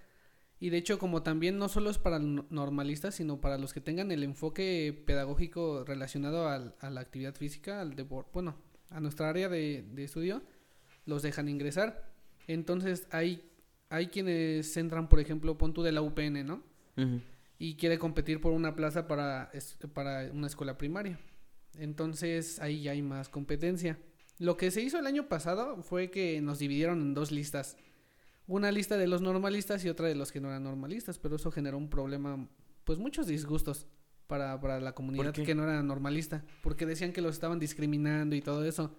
Y de hecho, como también no solo es para normalistas, sino para los que tengan el enfoque pedagógico relacionado al, a la actividad física, al deporte, bueno, a nuestra área de, de estudio, los dejan ingresar. Entonces, hay, hay quienes entran, por ejemplo, pon tú de la U P N, ¿no? Uh-huh. Y quiere competir por una plaza para, para una escuela primaria. Entonces, ahí ya hay más competencia. Lo que se hizo el año pasado fue que nos dividieron en dos listas. Una lista de los normalistas y otra de los que no eran normalistas, pero eso generó un problema, pues muchos disgustos para, para la comunidad que no era normalista, porque decían que los estaban discriminando y todo eso.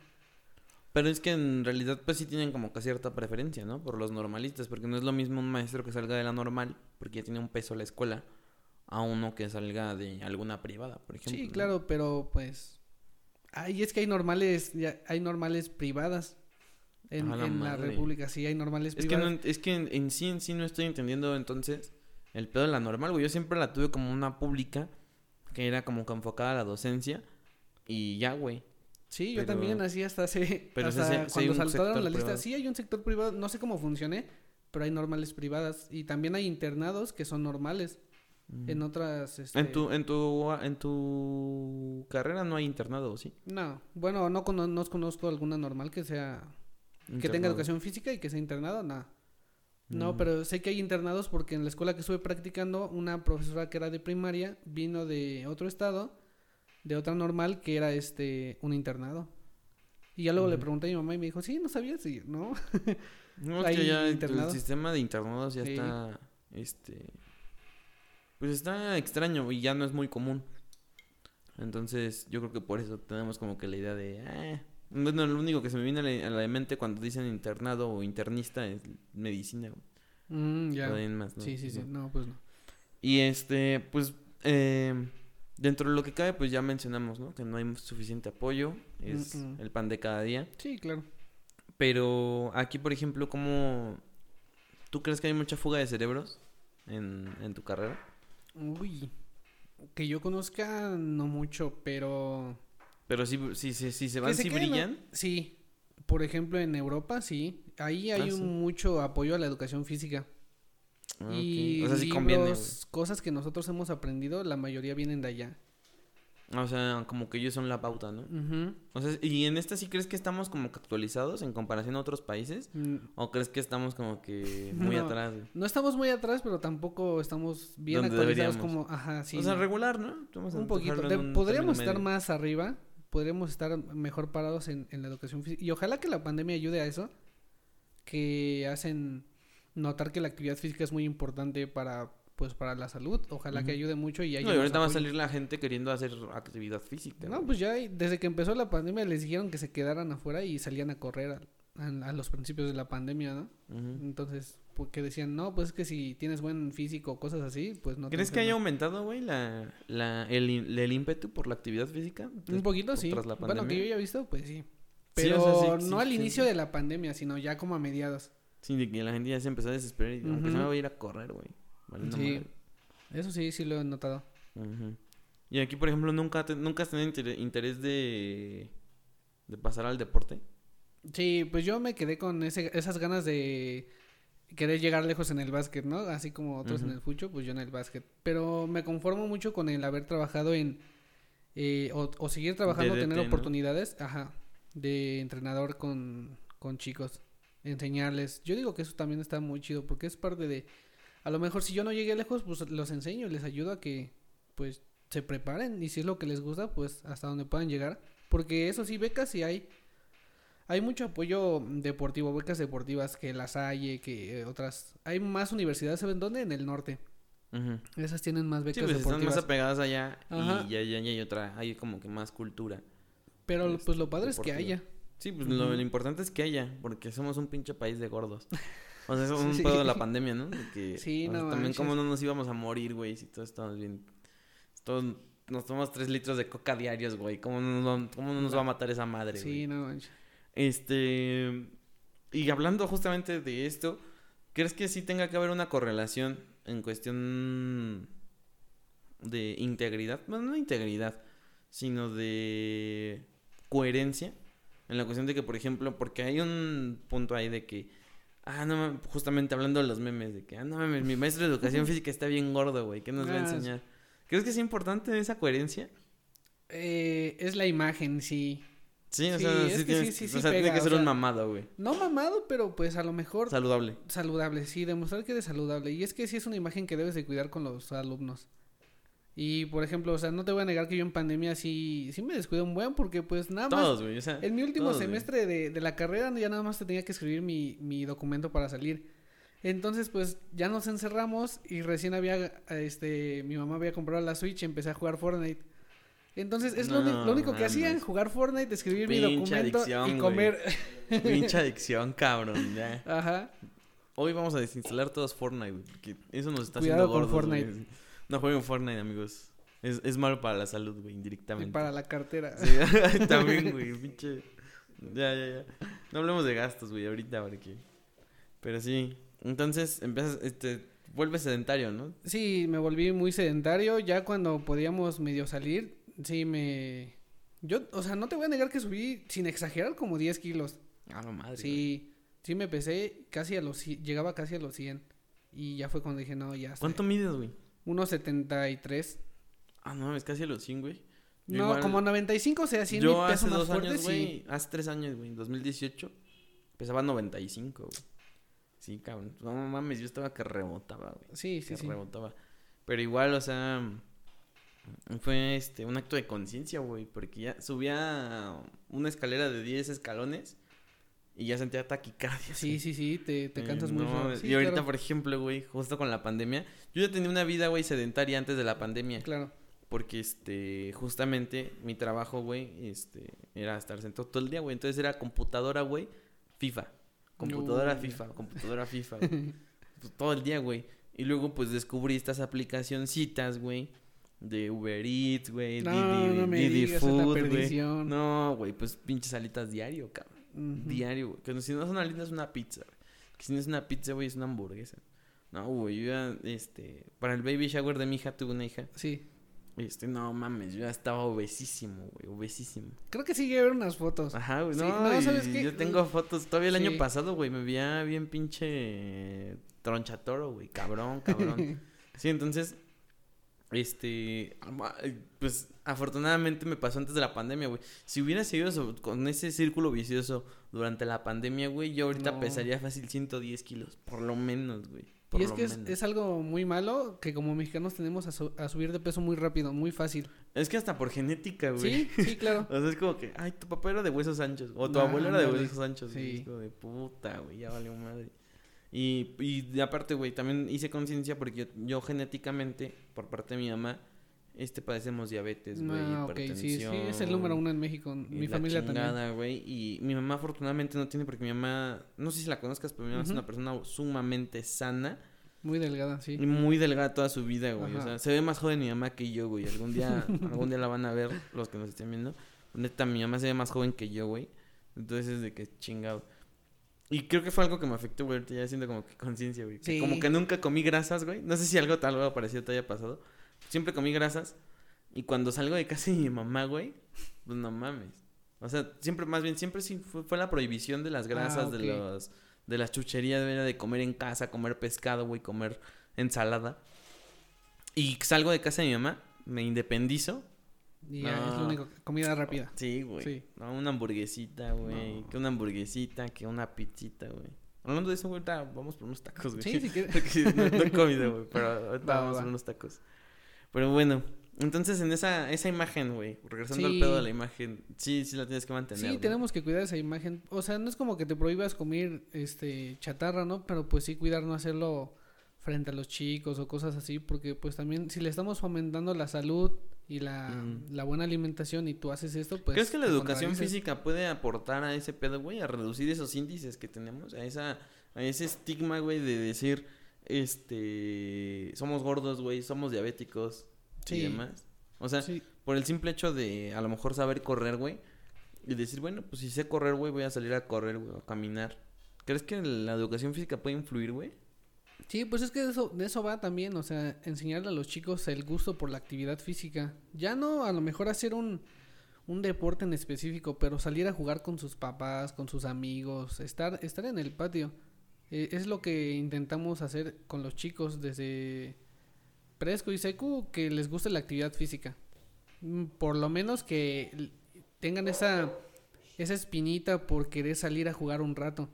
Pero es que en realidad pues sí tienen como que cierta preferencia, ¿no? Por los normalistas, porque no es lo mismo un maestro que salga de la normal, porque ya tiene un peso la escuela, a uno que salga de alguna privada, por ejemplo. Sí, claro, ¿no? Pero pues... Ay, es que hay normales, ya, hay normales privadas. En, ah, la, en la República sí hay normales privadas. Es que, no, es que en, en sí, en sí no estoy entendiendo entonces el pedo de la normal, güey. Yo siempre la tuve como una pública que era como que enfocada a la docencia y ya, güey. Sí, pero, yo también así hasta hace... Pero hasta se, se, cuando saltaron la lista, sí hay un sector privado, no sé cómo funcione, pero hay normales privadas y también hay internados que son normales. Mm. En otras... Este... En tu, en tu, en tu carrera no hay internado, ¿sí? No, bueno, no, no, no conozco alguna normal que sea... Internado. Que tenga educación física y que sea internado, nada. No, mm. pero sé que hay internados porque en la escuela que estuve practicando, una profesora que era de primaria vino de otro estado, de otra normal, que era este un internado. Y ya luego mm. le pregunté a mi mamá y me dijo, sí, no sabías, sí, ¿no? No, es que ya internados. El sistema de internados ya sí. está, este... Pues está extraño y ya no es muy común. Entonces, yo creo que por eso tenemos como que la idea de... Eh, Bueno, lo único que se me viene a la mente cuando dicen internado o internista es medicina. Mm, ya. Yeah. No. Sí, sí, sí. No, pues no. Y este, pues, eh, dentro de lo que cabe, pues ya mencionamos, ¿no? Que no hay suficiente apoyo. Es Mm-mm. el pan de cada día. Sí, claro. Pero aquí, por ejemplo, ¿cómo...? ¿Tú crees que hay mucha fuga de cerebros en, en tu carrera? Uy, que yo conozca no mucho, pero... Pero sí, sí, sí, sí se van, sí brillan. No. Sí, por ejemplo, en Europa, sí. Ahí hay ah, un sí. mucho apoyo a la educación física. Ah, y okay. O sea, sí libros, conviene, cosas que nosotros hemos aprendido, la mayoría vienen de allá. O sea, como que ellos son la pauta, ¿no? Uh-huh. O sea, ¿y en esta sí crees que estamos como que actualizados en comparación a otros países? Mm. ¿O crees que estamos como que muy no, atrás? ¿Eh? No estamos muy atrás, pero tampoco estamos bien actualizados deberíamos? como... Ajá, sí. O sea, regular, ¿no? Vamos un poquito. De, un podríamos estar medio. más arriba, podríamos estar mejor parados en, en la educación física. Y ojalá que la pandemia ayude a eso, que hacen notar que la actividad física es muy importante para... pues para la salud, ojalá uh-huh. que ayude mucho y, no, y ahorita apoyo. Va a salir la gente queriendo hacer actividad física. No, pues ya desde que empezó la pandemia les dijeron que se quedaran afuera y salían a correr a, a, a los principios de la pandemia, ¿no? Uh-huh. Entonces, porque decían, no, pues es que si tienes buen físico o cosas así, pues no. ¿Crees que haya aumentado, güey, la, la, el, el ímpetu por la actividad física? Un poquito, sí. Tras la pandemia. Bueno, que yo ya he visto, pues sí. Pero sí, o sea, sí, no sí, al sí, inicio sí. de la pandemia, sino ya como a mediados. Sí, de que la gente ya se empezó a desesperar y uh-huh. aunque se me va a ir a correr, güey. Vale, sí, madre. Eso sí, sí lo he notado. Uh-huh. Y aquí, por ejemplo, ¿nunca, te, nunca has tenido interés de, de pasar al deporte? Sí, pues yo me quedé con ese, esas ganas de querer llegar lejos en el básquet, ¿no? Así como otros uh-huh. en el fucho, pues yo en el básquet. Pero me conformo mucho con el haber trabajado en... Eh, o, o seguir trabajando, D D T, tener oportunidades, ¿no? Ajá, de entrenador con, con chicos, enseñarles. Yo digo que eso también está muy chido porque es parte de... A lo mejor si yo no llegué lejos, pues los enseño, les ayudo a que, pues, se preparen. Y si es lo que les gusta, pues, hasta donde puedan llegar. Porque eso sí, becas sí hay. Hay mucho apoyo deportivo, becas deportivas, que las hay, que otras... Hay más universidades, ¿saben dónde? En el norte. Uh-huh. Esas tienen más becas sí, pues, deportivas. Sí, están más apegadas allá. Ajá. Y ya, ya, ya hay otra, hay como que más cultura. Pero, pues, pues lo padre deportivo. Es que haya. Sí, pues, uh-huh. lo, lo importante es que haya, porque somos un pinche país de gordos. O sea, eso fue un sí. pedo de la pandemia, ¿no? De que, sí, o sea, no también manches. Cómo no nos íbamos a morir, güey, si todos estamos bien... Todos nos tomamos tres litros de coca diarios, güey. ¿Cómo no nos, cómo no nos va a matar esa madre, sí, güey? Sí, no manches. Este... Y hablando justamente de esto, ¿crees que sí tenga que haber una correlación en cuestión de integridad? Bueno, no integridad, sino de coherencia. En la cuestión de que, por ejemplo, porque hay un punto ahí de que... Ah, no, justamente hablando de los memes, de que, ah, no mames, mi maestro de educación física está bien gordo, güey, ¿qué nos ah, va a enseñar? ¿Crees que es importante esa coherencia? Eh, es la imagen, sí. Sí, o sí, sea, sí, tienes, sí, sí, o sea pega, tiene que ser o sea, un mamado, güey. No mamado, pero pues a lo mejor... Saludable. Saludable, sí, demostrar que eres saludable. Y es que sí es una imagen que debes de cuidar con los alumnos. Y, por ejemplo, o sea, no te voy a negar que yo en pandemia sí, sí me descuidé un buen porque, pues, nada más... Todos, güey, o sea... En mi último todos, semestre de, de la carrera ya nada más te tenía que escribir mi, mi documento para salir. Entonces, pues, ya nos encerramos y recién había, este... Mi mamá había comprado la Switch y empecé a jugar Fortnite. Entonces, es no, lo, lo único que hacía, jugar Fortnite, escribir mi documento adicción, y comer... Pinche adicción, cabrón, ya. Ajá. Hoy vamos a desinstalar todos Fortnite, güey, porque eso nos está Cuidado haciendo gordos, con Fortnite. Güey. No jueguen Fortnite, amigos. Es, es malo para la salud, güey, indirectamente. Y para la cartera. Sí, también, güey, pinche. Ya, ya, ya. No hablemos de gastos, güey, ahorita, porque... Pero sí, entonces empiezas, este, vuelves sedentario, ¿no? Sí, me volví muy sedentario. Ya cuando podíamos medio salir, sí me... Yo, o sea, no te voy a negar que subí, sin exagerar, como diez kilos. A la madre. Sí, güey. Sí me pesé casi a los... Llegaba casi a los cien. Y ya fue cuando dije, no, ya... ¿Cuánto sé. Mides, güey? uno setenta y tres. Ah, no, es casi a los cien, güey. Yo no, igual... como noventa y cinco, o sea, cien yo mi peso hace más dos fuerte, años, güey, sí. Hace tres años, güey, en dos mil dieciocho, pesaba noventa y cinco, güey. Sí, cabrón. No mames, yo estaba que rebotaba, güey. Sí, sí, que sí. rebotaba. Pero igual, o sea, fue este un acto de conciencia, güey, porque ya subía una escalera de diez escalones y ya sentía taquicardia. Sí, güey. sí, sí, te, te cansas eh, muy no, feo. Sí, y ahorita, claro. Por ejemplo, güey, justo con la pandemia, yo ya tenía una vida, güey, sedentaria antes de la pandemia. Claro. Porque, este, justamente, mi trabajo, güey, este, era estar sentado todo el día, güey. Entonces, era computadora, güey, FIFA. Computadora no, FIFA, computadora FIFA, güey. Todo el día, güey. Y luego, pues, descubrí estas aplicacioncitas, güey. De Uber Eats, güey. No, Didi, no me Didi digas, Food, es la perdición. No, güey, pues, pinches alitas diario, cabrón. Uh-huh. Diario, güey. Que si no es una linda es una pizza, güey. Que si no es una pizza, güey, es una hamburguesa. No, güey, yo ya, este... Para el baby shower de mi hija, tuve una hija. Sí. Este, no mames, yo ya estaba obesísimo, güey, obesísimo. Creo que sí, ya ver unas fotos. Ajá, güey, sí, no, no, ¿sabes qué? Yo tengo fotos. Todavía el sí. año pasado, güey, me veía bien pinche tronchatoro, güey. Cabrón, cabrón. Sí, entonces, este... Pues, afortunadamente me pasó antes de la pandemia, güey. Si hubiera seguido con ese círculo vicioso durante la pandemia, güey, yo ahorita no. pesaría fácil ciento diez kilos, por lo menos, güey. Por y es que es, es algo muy malo que como mexicanos tenemos a, su, a subir de peso muy rápido, muy fácil. Es que hasta por genética, güey. Sí, sí, claro. O sea, es como que, ay, tu papá era de huesos anchos, o tu nah, abuelo era de madre. Huesos anchos. Sí. Hijo de puta, güey, ya valió madre. Y, y aparte, güey, también hice conciencia porque yo, yo genéticamente, por parte de mi mamá, este padecemos diabetes, güey, nah, hipertensión. Okay. Sí, sí, es el número uno en México, mi familia chingada, también. Güey, y mi mamá afortunadamente no tiene porque mi mamá, no sé si la conozcas, pero mi mamá uh-huh. es una persona sumamente sana. Muy delgada, sí. Y muy delgada toda su vida, güey, o sea, se ve más joven mi mamá que yo, güey, algún día, algún día la van a ver los que nos estén viendo. Neta, mi mamá se ve más joven que yo, güey, entonces es de que chingado. Y creo que fue algo que me afectó, güey, ahorita ya siento como que conciencia, güey. Sí. Como que nunca comí grasas, güey, no sé si algo tal vez parecido te haya pasado. Siempre comí grasas. Y cuando salgo de casa de mi mamá, güey, pues no mames. O sea, siempre, más bien, siempre sí fue, fue la prohibición de las grasas, ah, okay. de los, de las chucherías, de, de comer en casa, comer pescado, güey, comer ensalada. Y salgo de casa de mi mamá, me independizo. Y ya, no. es lo único, comida rápida. Sí, güey. Sí. No, una hamburguesita, güey. No. Que una hamburguesita, que una pizzita, güey. Hablando de eso, güey, ahorita vamos por unos tacos, güey. Sí, si quieres. Porque no he no comido, güey, pero ahorita va, vamos va. por unos tacos. Pero bueno, entonces en esa esa imagen, güey, regresando sí. al pedo de la imagen, sí, sí la tienes que mantener. Sí, ¿no? Tenemos que cuidar esa imagen. O sea, no es como que te prohíbas comer este chatarra, ¿no? Pero pues sí cuidar no hacerlo frente a los chicos o cosas así, porque pues también si le estamos fomentando la salud y la, mm. la buena alimentación y tú haces esto, pues... ¿Crees que la educación contradices? Física puede aportar a ese pedo, güey, a reducir esos índices que tenemos? A, esa, a ese estigma, güey, de decir... Este, somos gordos, güey, somos diabéticos sí. y demás. O sea, sí. por el simple hecho de a lo mejor saber correr, güey, y decir, bueno, pues si sé correr, güey, voy a salir a correr, güey, a caminar. ¿Crees que la educación física puede influir, güey? Sí, pues es que de eso, de eso va también, o sea, enseñarle a los chicos el gusto por la actividad física. Ya no a lo mejor hacer un, un deporte en específico, pero salir a jugar con sus papás, con sus amigos, estar, estar en el patio. Eh, es lo que intentamos hacer con los chicos desde preesco y secu, que les guste la actividad física. Por lo menos que tengan esa, esa espinita por querer salir a jugar un rato.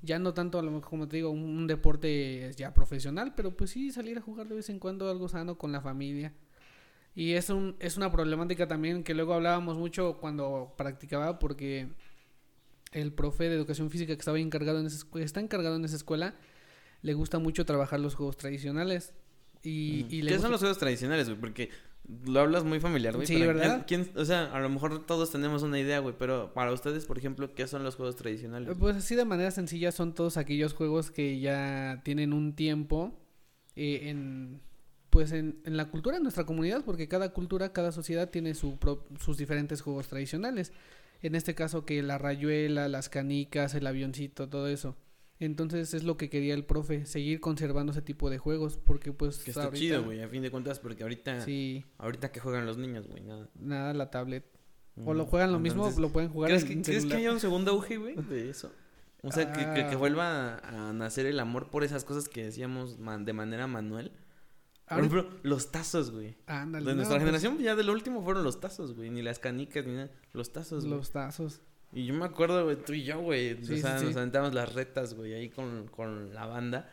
Ya no tanto, a lo mejor, como te digo, un, un deporte ya profesional, pero pues sí salir a jugar de vez en cuando algo sano con la familia. Y es, un, es una problemática también que luego hablábamos mucho cuando practicaba, porque... el profe de educación física que estaba encargado en esa, está encargado en esa escuela, le gusta mucho trabajar los juegos tradicionales. Y, mm. y le ¿Qué gusta... son los juegos tradicionales, güey? Porque lo hablas muy familiar, güey. Sí, ¿verdad? ¿quién, o sea, a lo mejor todos tenemos una idea, güey, pero para ustedes, por ejemplo, ¿qué son los juegos tradicionales? Pues güey? Así de manera sencilla son todos aquellos juegos que ya tienen un tiempo eh, en pues en, en la cultura de nuestra comunidad, porque cada cultura, cada sociedad tiene su pro, sus diferentes juegos tradicionales. En este caso que la rayuela, las canicas, el avioncito, todo eso. Entonces es lo que quería el profe, seguir conservando ese tipo de juegos, porque pues... Que está ahorita... chido, güey, a fin de cuentas, porque ahorita... Sí. Ahorita que juegan los niños, güey, nada. Nada, la tablet. Mm. O lo juegan lo Entonces, mismo, lo pueden jugar ¿crees en que, ¿crees que haya un segundo auge, güey, de eso? O sea, ah. que, que, que vuelva a, a nacer el amor por esas cosas que decíamos man, de manera manual. Por ejemplo, los tazos, güey. Ándale. De nuestra no, generación pues... ya de lo último fueron los tazos, güey. Ni las canicas, ni nada. Los tazos, güey. Los tazos. Y yo me acuerdo, güey, tú y yo, güey. Sí, o sea, sí, nos sí. aventamos las retas, güey, ahí con, con la banda.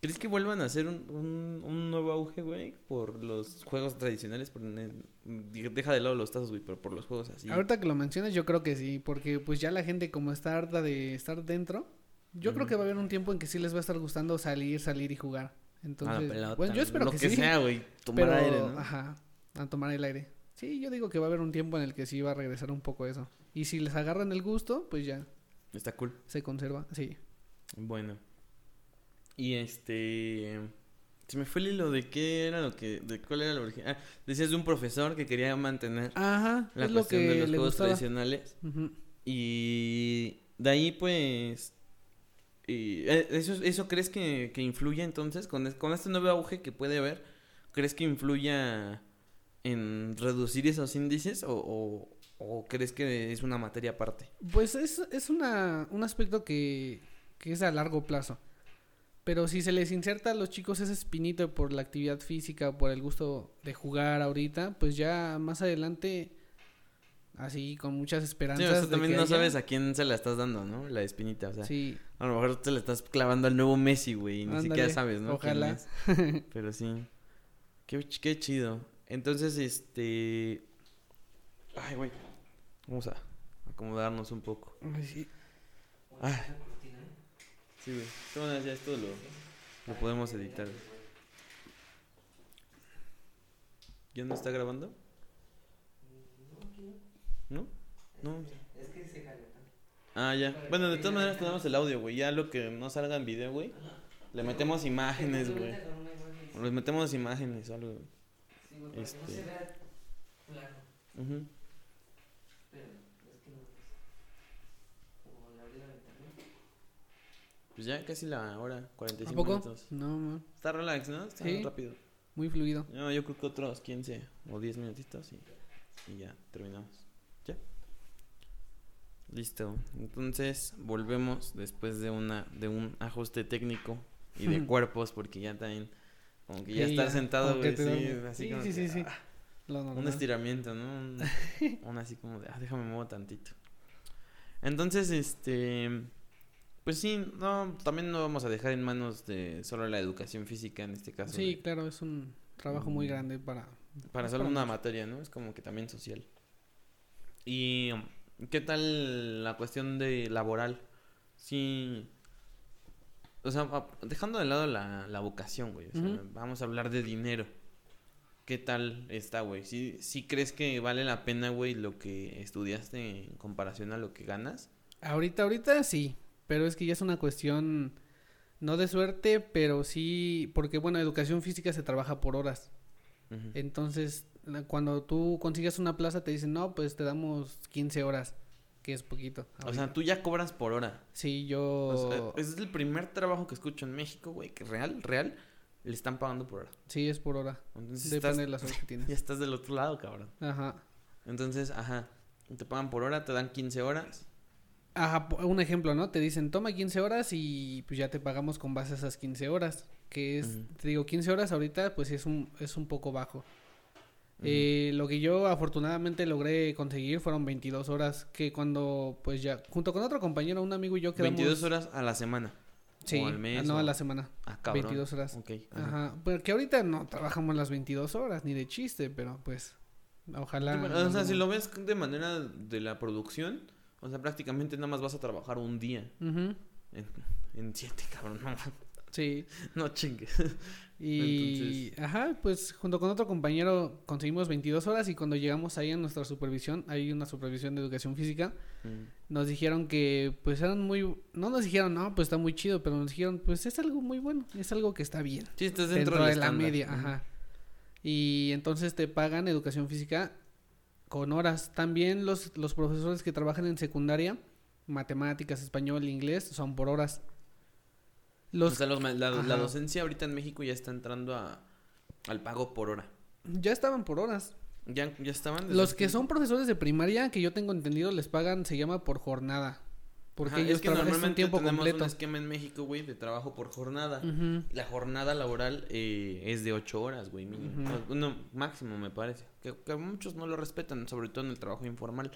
¿Crees que vuelvan a hacer un, un, un nuevo auge, güey? Por los juegos tradicionales. Por el... Deja de lado los tazos, güey, pero por los juegos así. Ahorita que lo mencionas, yo creo que sí. Porque pues ya la gente como está harta de estar dentro. Yo uh-huh. creo que va a haber un tiempo en que sí les va a estar gustando salir, salir y jugar. Entonces, pelota, bueno, yo espero lo que, que sí, sea, güey, tomar pero, aire, ¿no? Ajá, a tomar el aire. Sí, yo digo que va a haber un tiempo en el que sí va a regresar un poco eso. Y si les agarran el gusto, pues ya. Está cool. Se conserva, sí. Bueno. Y este se me fue el hilo de qué era lo que de cuál era la origen. Ah, decías de un profesor que quería mantener Ajá, la cuestión lo de los juegos gustaba. tradicionales. Uh-huh. Y de ahí pues Y eso, ¿Eso crees que, que influya entonces? Con, con este nuevo auge que puede haber, ¿crees que influya en reducir esos índices? ¿O, o, o crees que es una materia aparte? Pues es, es una, un aspecto que, que es a largo plazo. Pero si se les inserta a los chicos ese espinito por la actividad física, por el gusto de jugar ahorita, pues ya más adelante, así con muchas esperanzas. Sí, o sea, también no haya... sabes a quién se la estás dando, ¿no? La espinita, o sea. Sí. A lo mejor te la estás clavando al nuevo Messi, güey, y ni siquiera sabes, ¿no? Ojalá. Pero sí. Qué, qué chido. Entonces, este... Ay, güey. Vamos a acomodarnos un poco. Ay, sí. Ay. Sí, güey. Bueno, ya esto lo, lo podemos editar. ¿Ya no está grabando? ¿No? No. Es que se jaló. Ah, ya. Bueno, de todas maneras tenemos el audio, güey. Ya lo que no salga en video, güey, le metemos imágenes, güey. O les metemos imágenes o algo, güey. Sí, güey, para que no se vea plano. Ajá. Pues ya casi la hora, cuarenta y cinco ¿a poco? Minutos. No, man. Está relax, ¿no? Está sí, rápido. Muy fluido. No, yo creo que otros quince o diez minutitos y, y ya terminamos. Ya. Listo. Entonces volvemos después de una de un ajuste técnico y de cuerpos, porque ya también, como que ya sí, estar sentado, güey, sí, da... así sí, como sí, que, sí, ah, sí. Un estiramiento, ¿no? Un, un así como de, ah, déjame mover tantito. Entonces, este... Pues sí, no, también no vamos a dejar en manos de solo la educación física en este caso. Sí, de, claro, es un trabajo um, muy grande para... Para solo para una materia, ¿no? Es como que también social. ¿Y qué tal la cuestión de laboral? Sí, o sea, dejando de lado la, la vocación, güey, o sea, uh-huh. Vamos a hablar de dinero. ¿Qué tal está, güey? ¿Sí, sí crees que vale la pena, güey, lo que estudiaste en comparación a lo que ganas? Ahorita, ahorita sí. Pero es que ya es una cuestión, no de suerte, pero sí, porque bueno, educación física se trabaja por horas. Uh-huh. Entonces, cuando tú consigues una plaza, te dicen, no, pues te damos quince horas, que es poquito. Ahorita. O sea, tú ya cobras por hora. Sí, yo... O sea, ese es el primer trabajo que escucho en México, güey, que real, real, le están pagando por hora. Sí, es por hora. Entonces depende estás... de las horas que tienes. Ya estás del otro lado, cabrón. Ajá. Entonces, ajá, te pagan por hora, te dan quince horas... Ajá, un ejemplo, ¿no? Te dicen, toma quince horas y pues ya te pagamos con base a esas quince horas, que es, uh-huh. Te digo, quince horas ahorita pues es un, es un poco bajo. Uh-huh. Eh, lo que yo afortunadamente logré conseguir fueron veintidós horas, que cuando pues ya, junto con otro compañero, un amigo y yo quedamos... veintidós horas a la semana. Sí, o al mes, no o... a la semana. Ah, cabrón. veintidós horas. Ok. Ajá. Ajá, porque ahorita no trabajamos las veintidós horas, ni de chiste, pero pues ojalá... O sea, no... si lo ves de manera de la producción... O sea, prácticamente nada más vas a trabajar un día. Uh-huh. En, en siete, cabrón. No. Sí. No chingues. Y... Entonces... Ajá, pues junto con otro compañero conseguimos veintidós horas y cuando llegamos ahí a nuestra supervisión, hay una supervisión de educación física, uh-huh. Nos dijeron que pues eran muy... No nos dijeron, no, pues está muy chido, pero nos dijeron, pues es algo muy bueno, es algo que está bien. Sí, estás dentro, dentro de, de la media, uh-huh. Ajá. Y entonces te pagan educación física... Con horas. También los, los profesores que trabajan en secundaria, matemáticas, español, inglés, son por horas. Los... O sea, los, la, la docencia ahorita en México ya está entrando a, al pago por hora. Ya estaban por horas. Ya, ya estaban. Los que son profesores de primaria, que yo tengo entendido, les pagan, se llama por jornada. Porque ajá, ellos es que trabajan en tiempo completo. Normalmente tenemos un esquema en México, güey, de trabajo por jornada. Uh-huh. La jornada laboral eh, es de ocho horas, güey, mínimo. Uh-huh. No, máximo, me parece. Que, que muchos no lo respetan, sobre todo en el trabajo informal.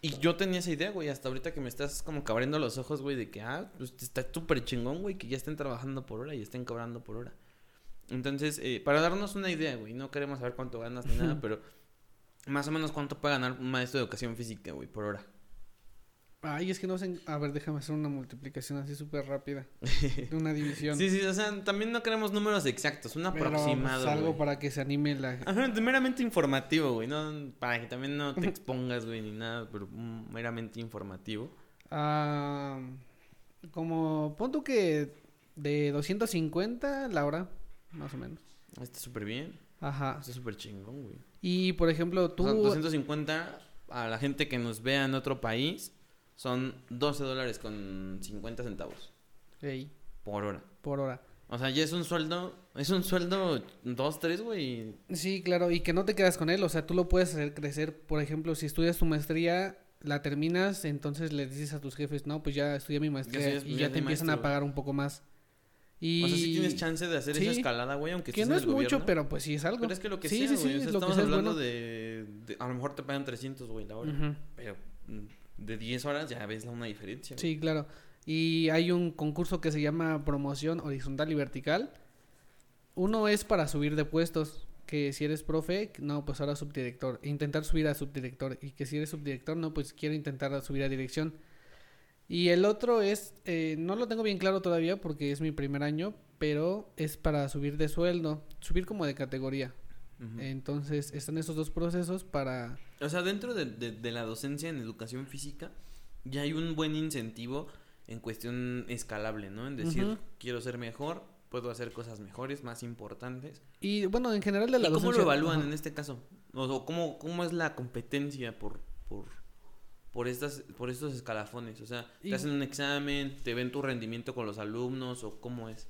Y yo tenía esa idea, güey, hasta ahorita que me estás como que abriendo los ojos, güey, de que, ah, pues está súper chingón, güey, que ya estén trabajando por hora y estén cobrando por hora. Entonces, eh, para darnos una idea, güey, no queremos saber cuánto ganas ni nada, pero más o menos cuánto puede ganar un maestro de educación física, güey, por hora. Ay, es que no sé... A ver, déjame hacer una multiplicación así súper rápida. De una división. Sí, sí, o sea, también no queremos números exactos. Un aproximado, pero algo, güey, para que se anime la... Ajá, meramente informativo, güey. No, para que también no te expongas, güey, ni nada. Pero meramente informativo. Ah... Como... Pon tú que... De doscientos cincuenta la hora. Más o menos. Está súper bien. Ajá. Está súper chingón, güey. Y, por ejemplo, tú... O sea, doscientos cincuenta a la gente que nos vea en otro país... Son doce dólares con cincuenta centavos. Ey. Por hora. Por hora. O sea, ya es un sueldo, es un sueldo dos, tres, güey. Sí, claro, y que no te quedas con él, o sea, tú lo puedes hacer crecer. Por ejemplo, si estudias tu maestría, la terminas, entonces le dices a tus jefes, no, pues ya estudié mi maestría, ya soy, y ya, ya te empiezan maestro, a pagar un poco más. Y... O sea, sí tienes chance de hacer sí, esa escalada, güey, aunque estés en el gobierno. Que no es mucho, pero pues sí es algo. Pero es que lo que sí, sea, sí, güey, sí, o sea, estamos sea hablando bueno. de, de... A lo mejor te pagan trescientos, güey, la hora. Uh-huh. Pero de diez horas ya ves una diferencia, güey. Sí, claro. Y hay un concurso que se llama Promoción Horizontal y Vertical. Uno es para subir de puestos. Que si eres profe, no, pues ahora subdirector. Intentar subir a subdirector. Y que si eres subdirector, no, pues quiero intentar subir a dirección. Y el otro es, eh, no lo tengo bien claro todavía porque es mi primer año, pero es para subir de sueldo, subir como de categoría. Uh-huh. Entonces, están esos dos procesos para... O sea, dentro de, de, de la docencia en educación física, ya hay un buen incentivo en cuestión escalable, ¿no? En decir, uh-huh. quiero ser mejor, puedo hacer cosas mejores, más importantes. Y bueno, en general de la ¿Y docencia... ¿Cómo lo evalúan uh-huh. en este caso? O ¿cómo, cómo es la competencia por... por... por estas por estos escalafones? O sea, te y... hacen un examen, te ven tu rendimiento con los alumnos, ¿o cómo es?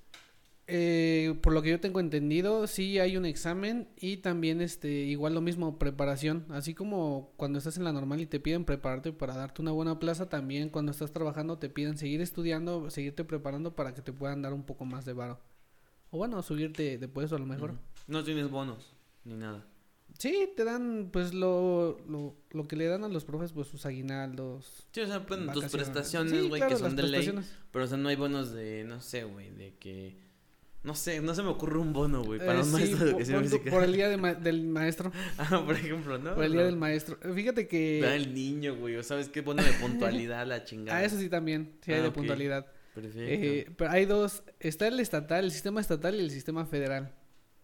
Eh, por lo que yo tengo entendido, sí hay un examen y también este igual lo mismo, preparación. Así como cuando estás en la normal y te piden prepararte para darte una buena plaza, también cuando estás trabajando te piden seguir estudiando, seguirte preparando para que te puedan dar un poco más de varo. O bueno, subirte de puesto a lo mejor. No tienes bonos ni nada. Sí, te dan, pues, lo, lo lo que le dan a los profes, pues, sus aguinaldos. Sí, o sea, pues, tus prestaciones, güey, sí, claro, que son de ley. Pero, o sea, no hay bonos de, no sé, güey, de que... No sé, no se me ocurre un bono, güey, para eh, un maestro sí, de educación física. Por, por el día de ma- del maestro. Ah, por ejemplo, ¿no? Por el día no. del maestro. Fíjate que... Da el niño, güey, o sabes qué bono de puntualidad, la chingada. Ah, eso sí también, sí ah, hay okay. de puntualidad. Perfecto. Eh, pero hay dos, está el estatal, el sistema estatal y el sistema federal.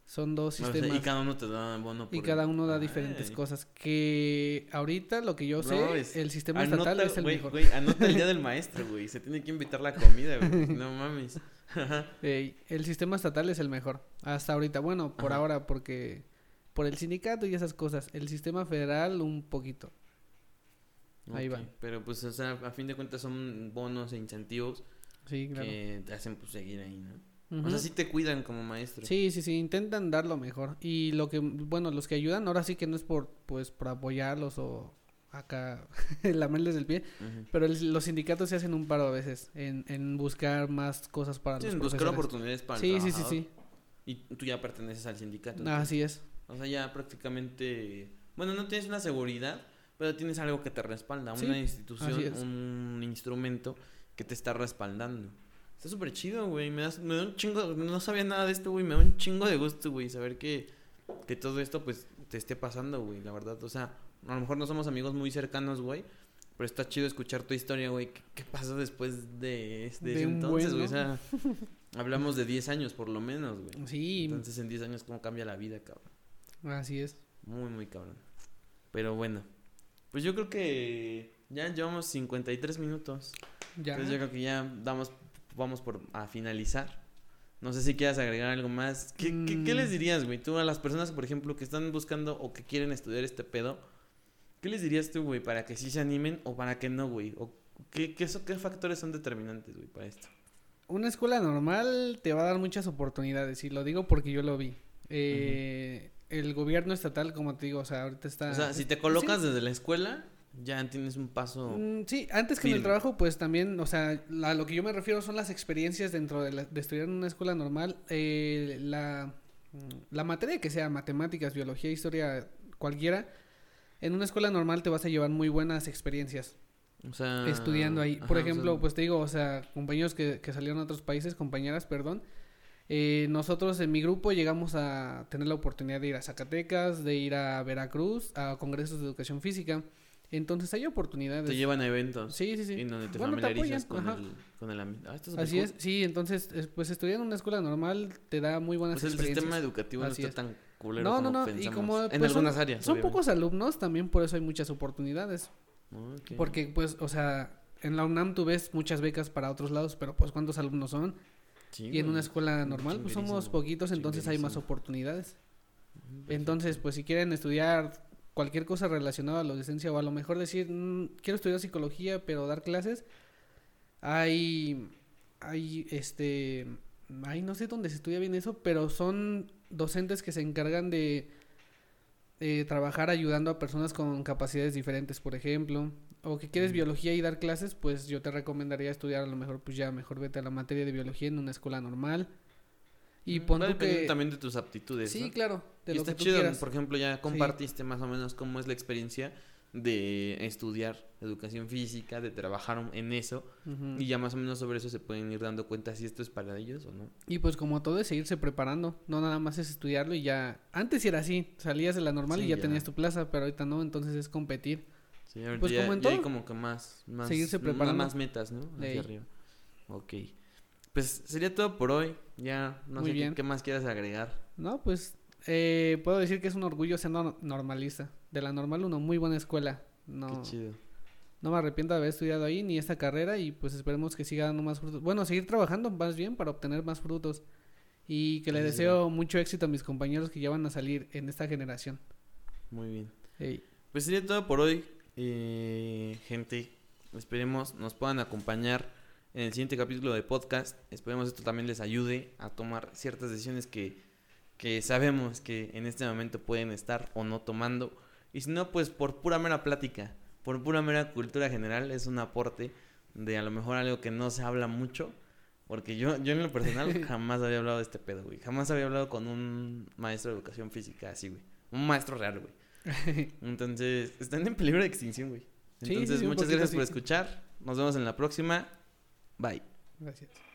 Son dos sistemas. O sea, y cada uno te da bono por... Y cada uno da diferentes Ay. cosas. Que ahorita lo que yo sé, no, es... el sistema anota, estatal es el wey, mejor. Wey, anota el día del maestro, güey. Se tiene que invitar la comida, güey. No mames. Ey, el sistema estatal es el mejor. Hasta ahorita. Bueno, por Ajá. ahora, porque... Por el sindicato y esas cosas. El sistema federal, un poquito. Okay. Ahí va. Pero, pues, o sea, a fin de cuentas son bonos e incentivos. Sí, claro. Que te hacen, pues, seguir ahí, ¿no? Uh-huh. O sea, sí te cuidan como maestro. Sí, sí, sí, intentan dar lo mejor. Y lo que, bueno, los que ayudan, ahora sí que no es por, pues, por apoyarlos o acá lamerles el pie, uh-huh. pero el, los sindicatos se hacen un paro a veces en, en buscar más cosas para sí, los profesores. Sí, buscar oportunidades para sí, el sí, sí, sí. Y tú ya perteneces al sindicato, ¿no? Así es. O sea, ya prácticamente, bueno, no tienes una seguridad, pero tienes algo que te respalda, sí, una institución, un instrumento que te está respaldando. Está súper chido, güey. Me da, me da un chingo... No sabía nada de esto, güey. Me da un chingo de gusto, güey. Saber que, que todo esto, pues, te esté pasando, güey. La verdad, o sea... A lo mejor no somos amigos muy cercanos, güey. Pero está chido escuchar tu historia, güey. ¿Qué, qué pasó después de, de, de ese entonces, güey? Bueno. O sea, hablamos de diez años, por lo menos, güey. Sí. Entonces, en diez años, ¿cómo cambia la vida, cabrón? Así es. Muy, muy cabrón. Pero bueno. Pues yo creo que ya llevamos cincuenta y tres minutos. Ya. Entonces, yo creo que ya damos... Vamos por a finalizar. No sé si quieras agregar algo más. ¿Qué, mm. ¿qué, qué les dirías, güey? Tú a las personas, por ejemplo, que están buscando o que quieren estudiar este pedo, ¿qué les dirías tú, güey? ¿Para que sí se animen o para que no, güey? ¿O qué, qué, qué factores son determinantes, güey, para esto? Una escuela normal te va a dar muchas oportunidades. Y lo digo porque yo lo vi. Eh, uh-huh. El gobierno estatal, como te digo, o sea, ahorita está... O sea, si te colocas sí. desde la escuela... Ya tienes un paso... Sí, antes que en el trabajo, pues también, o sea, a lo que yo me refiero son las experiencias dentro de, la, de estudiar en una escuela normal. Eh, la, la materia que sea, matemáticas, biología, historia, cualquiera, en una escuela normal te vas a llevar muy buenas experiencias. O sea... Estudiando ahí. Ajá, por ejemplo, o sea... pues te digo, o sea, compañeros que, que salieron a otros países, compañeras, perdón. Eh, nosotros en mi grupo llegamos a tener la oportunidad de ir a Zacatecas, de ir a Veracruz, a congresos de educación física... Entonces hay oportunidades. Te llevan a eventos. Sí, sí, sí. En donde te bueno, familiarizas te con, el, con el ambiente. Ah, esto Así cool. es, sí, entonces, pues estudiar en una escuela normal te da muy buenas pues experiencias. El sistema educativo Así no está es. tan culero no, como no, no. pensamos. Y como, pues, en algunas son, áreas. Son obviamente. Pocos alumnos, también por eso hay muchas oportunidades. Okay. Porque, pues, o sea, en la UNAM tú ves muchas becas para otros lados, pero pues ¿cuántos alumnos son? Sí, y en una escuela normal, pues somos poquitos, entonces hay más oportunidades. Entonces, pues si quieren estudiar... cualquier cosa relacionada a la docencia o a lo mejor decir, mmm, quiero estudiar psicología pero dar clases, hay, hay este, hay no sé dónde se estudia bien eso, pero son docentes que se encargan de eh, trabajar ayudando a personas con capacidades diferentes, por ejemplo, o que quieres biología y dar clases, pues yo te recomendaría estudiar a lo mejor, pues ya mejor vete a la materia de biología en una escuela normal. Y mm, ponte... Depende también de tus aptitudes, sí, ¿no? Claro, de y lo está que tú chido, quieras. Por ejemplo, ya compartiste sí. más o menos cómo es la experiencia de estudiar educación física, de trabajar en eso, uh-huh. y ya más o menos sobre eso se pueden ir dando cuenta si esto es para ellos o no. Y pues como todo es seguirse preparando, no nada más es estudiarlo y ya... Antes era así, salías de la normal sí, y ya, ya tenías tu plaza, pero ahorita no, entonces es competir. Sí, ahorita pues ya, como en todo, ya hay como que más... más seguirse preparando. Más metas, ¿no? Hacia Ey. Arriba. Ok. Pues sería todo por hoy, ya no Muy sé bien. Qué, qué más quieras agregar. No, pues... Eh, puedo decir que es un orgullo ser no- normalista. De la normal uno, muy buena escuela. No, qué chido. No me arrepiento de haber estudiado ahí ni esta carrera y pues esperemos que siga dando más frutos. Bueno, seguir trabajando más bien para obtener más frutos. Y que le sí, deseo sí. mucho éxito a mis compañeros que ya van a salir en esta generación. Muy bien. Hey. Pues sería todo por hoy. Eh, gente, esperemos nos puedan acompañar en el siguiente capítulo de podcast. Esperemos esto también les ayude a tomar ciertas decisiones que... que sabemos que en este momento pueden estar o no tomando, y si no, pues por pura mera plática, por pura mera cultura general, es un aporte de a lo mejor algo que no se habla mucho, porque yo, yo en lo personal jamás había hablado de este pedo, güey, jamás había hablado con un maestro de educación física así, güey, un maestro real, güey, entonces están en peligro de extinción, güey, entonces sí, sí, muchas gracias sí. por escuchar, nos vemos en la próxima, bye. Gracias.